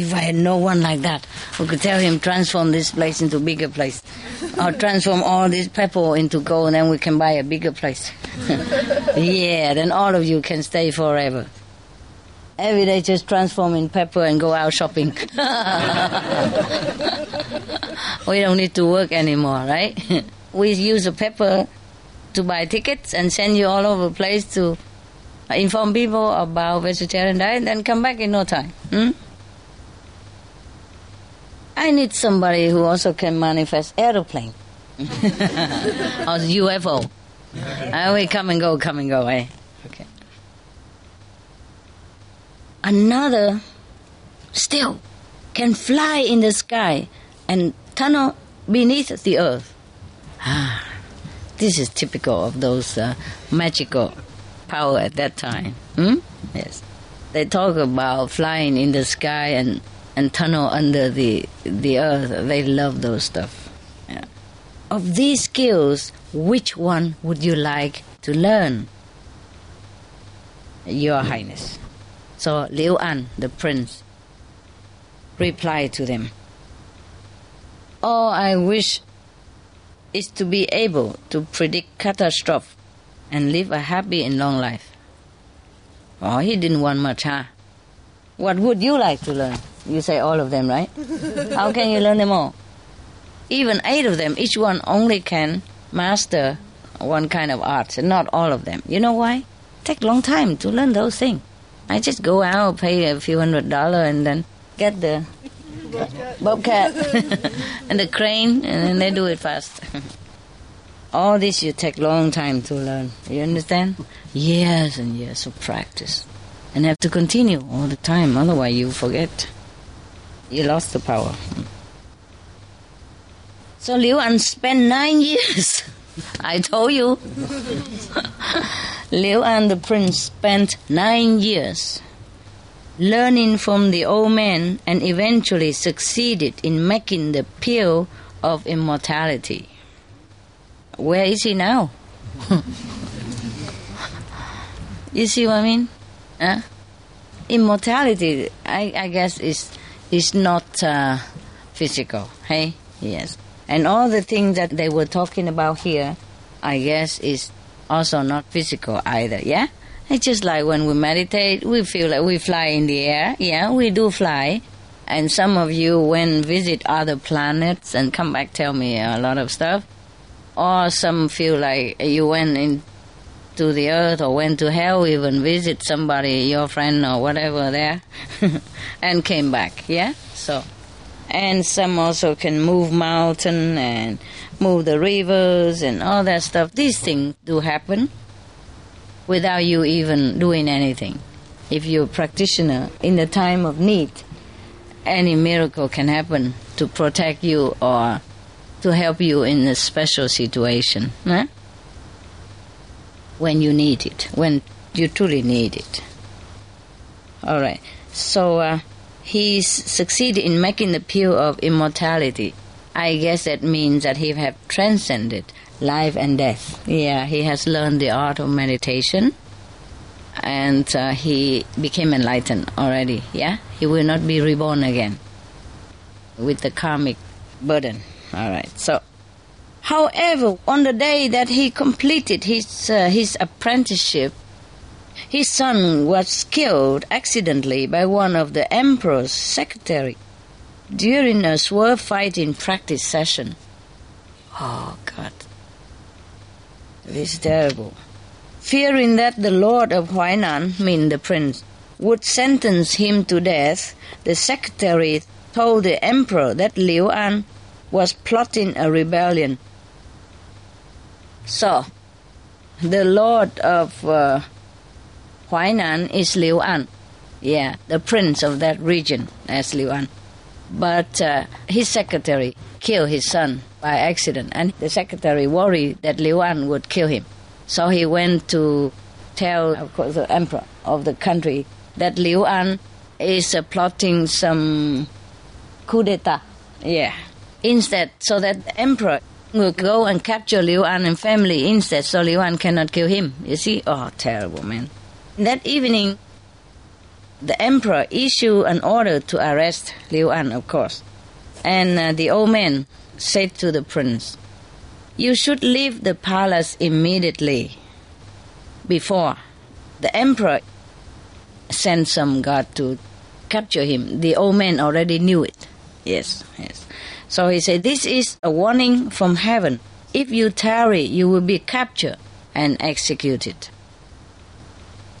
If I had no one like that, we could tell him, transform this place into a bigger place. Or transform all this pebble into gold, and then we can buy a bigger place. Yeah, then all of you can stay forever. Every day just transform in pepper and go out shopping. We don't need to work anymore, right? We use a pepper to buy tickets and send you all over the place to inform people about vegetarian diet, then come back in no time. Hmm? I need somebody who also can manifest aeroplane. Or U F O. I will come and go, come and go, eh? Okay. Another still can fly in the sky and tunnel beneath the earth. Ah, this is typical of those uh, magical power at that time. Hmm? Yes, they talk about flying in the sky and, and tunnel under the the earth. They love those stuff. Yeah. Of these skills, which one would you like to learn, Your Highness? So Liu An, the prince, replied to them, "All I wish is to be able to predict catastrophe and live a happy and long life." Oh, he didn't want much, huh? What would you like to learn? You say all of them, right? How can you learn them all? Even eight of them, each one only can master one kind of art, and not all of them. You know why? Take a long time to learn those things. I just go out, pay a few hundred dollars, and then get the bobcat, bobcat. and the crane, and then they do it fast. All this you take long time to learn. You understand? Years and years of practice. And have to continue all the time, otherwise you forget. You lost the power. So Liu An spent nine years. I told you. Liu An the prince spent nine years learning from the old man and eventually succeeded in making the pill of immortality. Where is he now? You see what I mean? Huh? Immortality, I, I guess, is is not uh, physical. Hey, yes. And all the things that they were talking about here, I guess, is also not physical either, yeah? It's just like when we meditate, we feel like we fly in the air. Yeah, we do fly. And some of you, when visit other planets and come back, tell me a lot of stuff. Or some feel like you went into the earth or went to hell, even visit somebody, your friend or whatever there, and came back, yeah? So... And some also can move mountain and move the rivers and all that stuff. These things do happen without you even doing anything. If you're a practitioner in the time of need, any miracle can happen to protect you or to help you in a special situation. Huh? When you need it, when you truly need it. All right, so... Uh, He succeeded in making the pill of immortality. I guess that means that he has transcended life and death. Yeah, he has learned the art of meditation, and uh, he became enlightened already, yeah? He will not be reborn again with the karmic burden. All right, so... However, on the day that he completed his uh, his apprenticeship, his son was killed accidentally by one of the emperor's secretary during a sword fighting practice session. Oh, God. This is terrible. Fearing that the lord of Huainan, meaning the prince, would sentence him to death, the secretary told the emperor that Liu An was plotting a rebellion. So, the lord of... Uh, Huainan is Liu An, yeah, the prince of that region as Liu An. But uh, his secretary killed his son by accident, and the secretary worried that Liu An would kill him. So he went to tell, of course, the emperor of the country that Liu An is uh, plotting some coup d'etat, yeah. Instead, so that the emperor will go and capture Liu An and family instead, so Liu An cannot kill him, you see? Oh, terrible, man. That evening, the emperor issued an order to arrest Liu An, of course. And uh, the old man said to the prince, "You should leave the palace immediately before the emperor sent some guard to capture him." The old man already knew it. Yes, yes. So he said, "This is a warning from heaven. If you tarry, you will be captured and executed."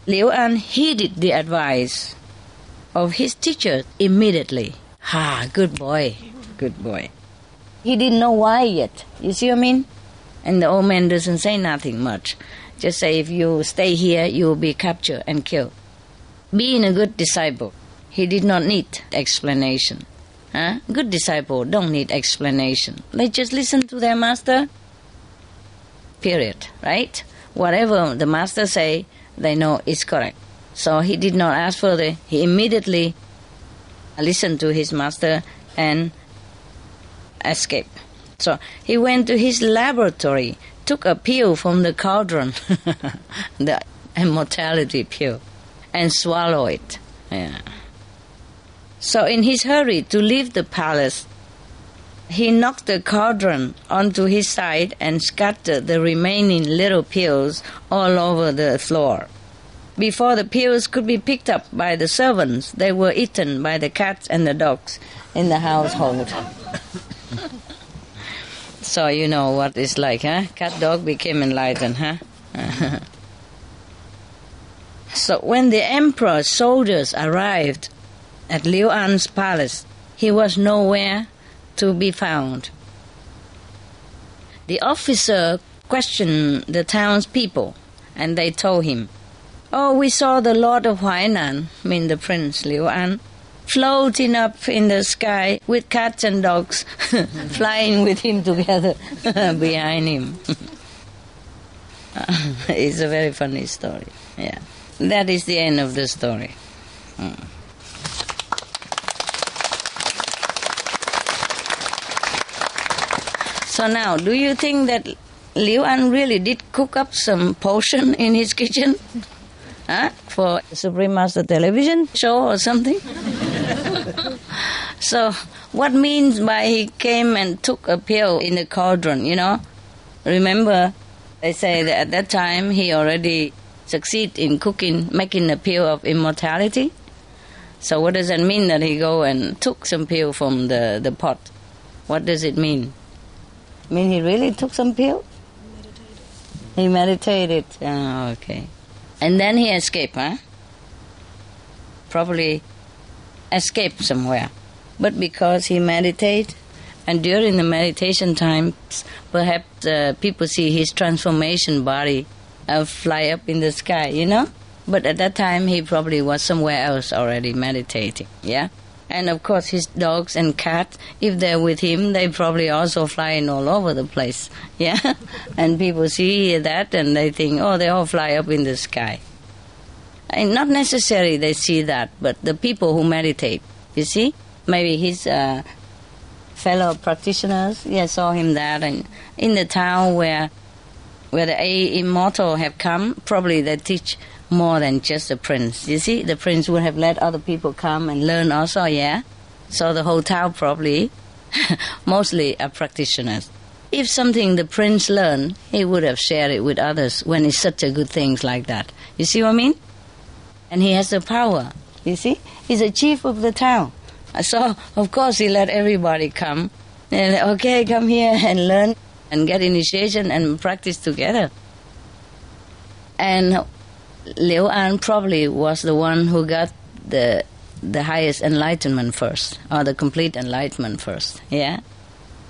Liu An heeded the advice of his teacher immediately. Ha, ah, good boy, good boy. He didn't know why yet, you see what I mean? And the old man doesn't say nothing much. Just say, if you stay here, you will be captured and killed. Being a good disciple, he did not need explanation. Huh? Good disciple don't need explanation. They just listen to their master, period, right? Whatever the master say, they know it's correct. So he did not ask further. He immediately listened to his master and escaped. So he went to his laboratory, took a pill from the cauldron, the immortality pill, and swallowed it. Yeah. So in his hurry to leave the palace, he knocked the cauldron onto his side and scattered the remaining little pills all over the floor. Before the peels could be picked up by the servants, they were eaten by the cats and the dogs in the household. So you know what it's like, huh? Cat dog became enlightened, huh? So when the emperor's soldiers arrived at Liu An's palace, he was nowhere to be found. The officer questioned the townspeople, and they told him, "Oh, we saw the Lord of Huainan," mean the Prince Liu An, "floating up in the sky with cats and dogs flying with him together behind him." It's a very funny story. Yeah, that is the end of the story. Mm. So now, do you think that Liu An really did cook up some potion in his kitchen? Huh? For Supreme Master television show or something? So what means by he came and took a pill in the cauldron, you know? Remember, they say that at that time he already succeeded in cooking, making a pill of immortality. So what does that mean that he go and took some pill from the, the pot? What does it mean? I mean he really took some pill? He meditated. He meditated. Oh, okay. And then he escaped, huh? Probably escaped somewhere. But because he meditated, and during the meditation time, perhaps uh, people see his transformation body uh, fly up in the sky, you know? But at that time, he probably was somewhere else already meditating, yeah? And of course, his dogs and cats, if they're with him, they probably also flying all over the place. Yeah? And people see that and they think, oh, they all fly up in the sky. And not necessarily they see that, but the people who meditate, you see? Maybe his uh, fellow practitioners, yeah, saw him that. And in the town where, where the immortal have come, probably they teach more than just the prince. You see, the prince would have let other people come and learn also, yeah? So the whole town probably mostly are practitioners. If something the prince learned, he would have shared it with others when it's such a good things like that. You see what I mean? And he has the power, you see? He's the chief of the town. So, of course, he let everybody come. And, okay, come here and learn and get initiation and practice together. And Liu An probably was the one who got the the highest enlightenment first, or the complete enlightenment first, yeah?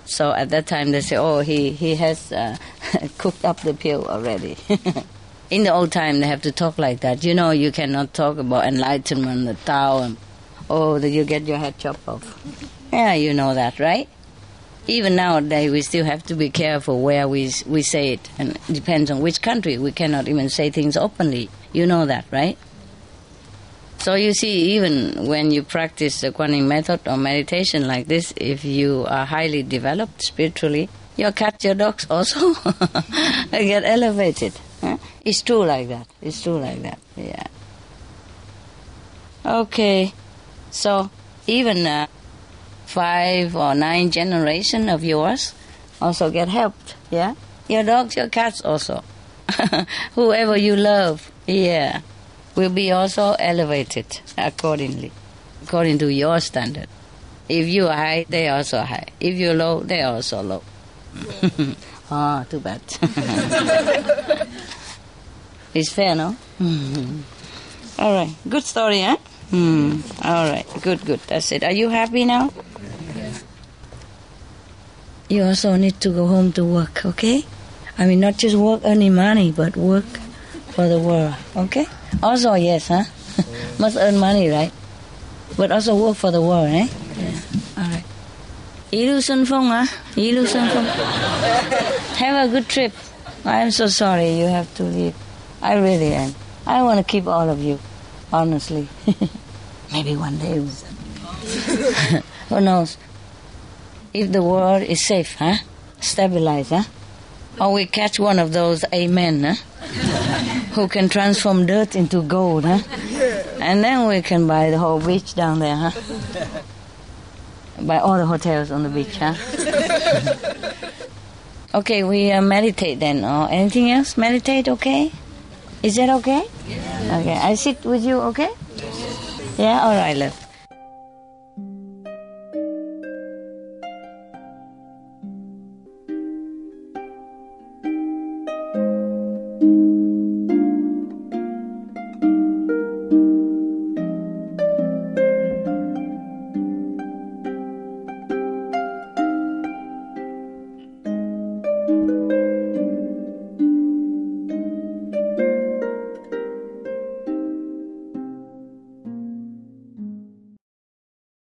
So at that time they say, oh, he, he has uh, cooked up the pill already. In the old time they have to talk like that. You know, you cannot talk about enlightenment, the Tao, and, oh, you get your head chopped off. Yeah, you know that, right? Even nowadays, we still have to be careful where we we say it. And it depends on which country. We cannot even say things openly. You know that, right? So you see, even when you practice the Kuan Yin method or meditation like this, if you are highly developed spiritually, your cat, your dogs also get elevated. Huh? It's true like that. It's true like that, yeah. Okay, so even... Uh, five or nine generation of yours also get helped, yeah? Your dogs, your cats also. Whoever you love, yeah, will be also elevated accordingly, according to your standard. If you are high, they are also high. If you're low, they are also low. Ah, oh, too bad. It's fair, no? Mm-hmm. All right, good story, huh? Hmm. All right, good, good. That's it. Are you happy now? You also need to go home to work, okay? I mean, not just work earning money, but work for the world, okay? Also, yes, huh? Must earn money, right? But also work for the world, eh? Yeah. All right. Yilu Sunfeng, huh? Yilu Sunfeng. Have a good trip. I am so sorry you have to leave. I really am. I want to keep all of you, honestly. Maybe one day. Who knows? If the world is safe, huh? Stabilized, huh? Or we catch one of those amen, huh? Who can transform dirt into gold, huh? And then we can buy the whole beach down there, huh? Buy all the hotels on the beach, huh? Okay, we uh, meditate then. Or anything else? Meditate, okay? Is that okay? Yes. Okay. I sit with you, okay? Yes. Yeah? All right, love.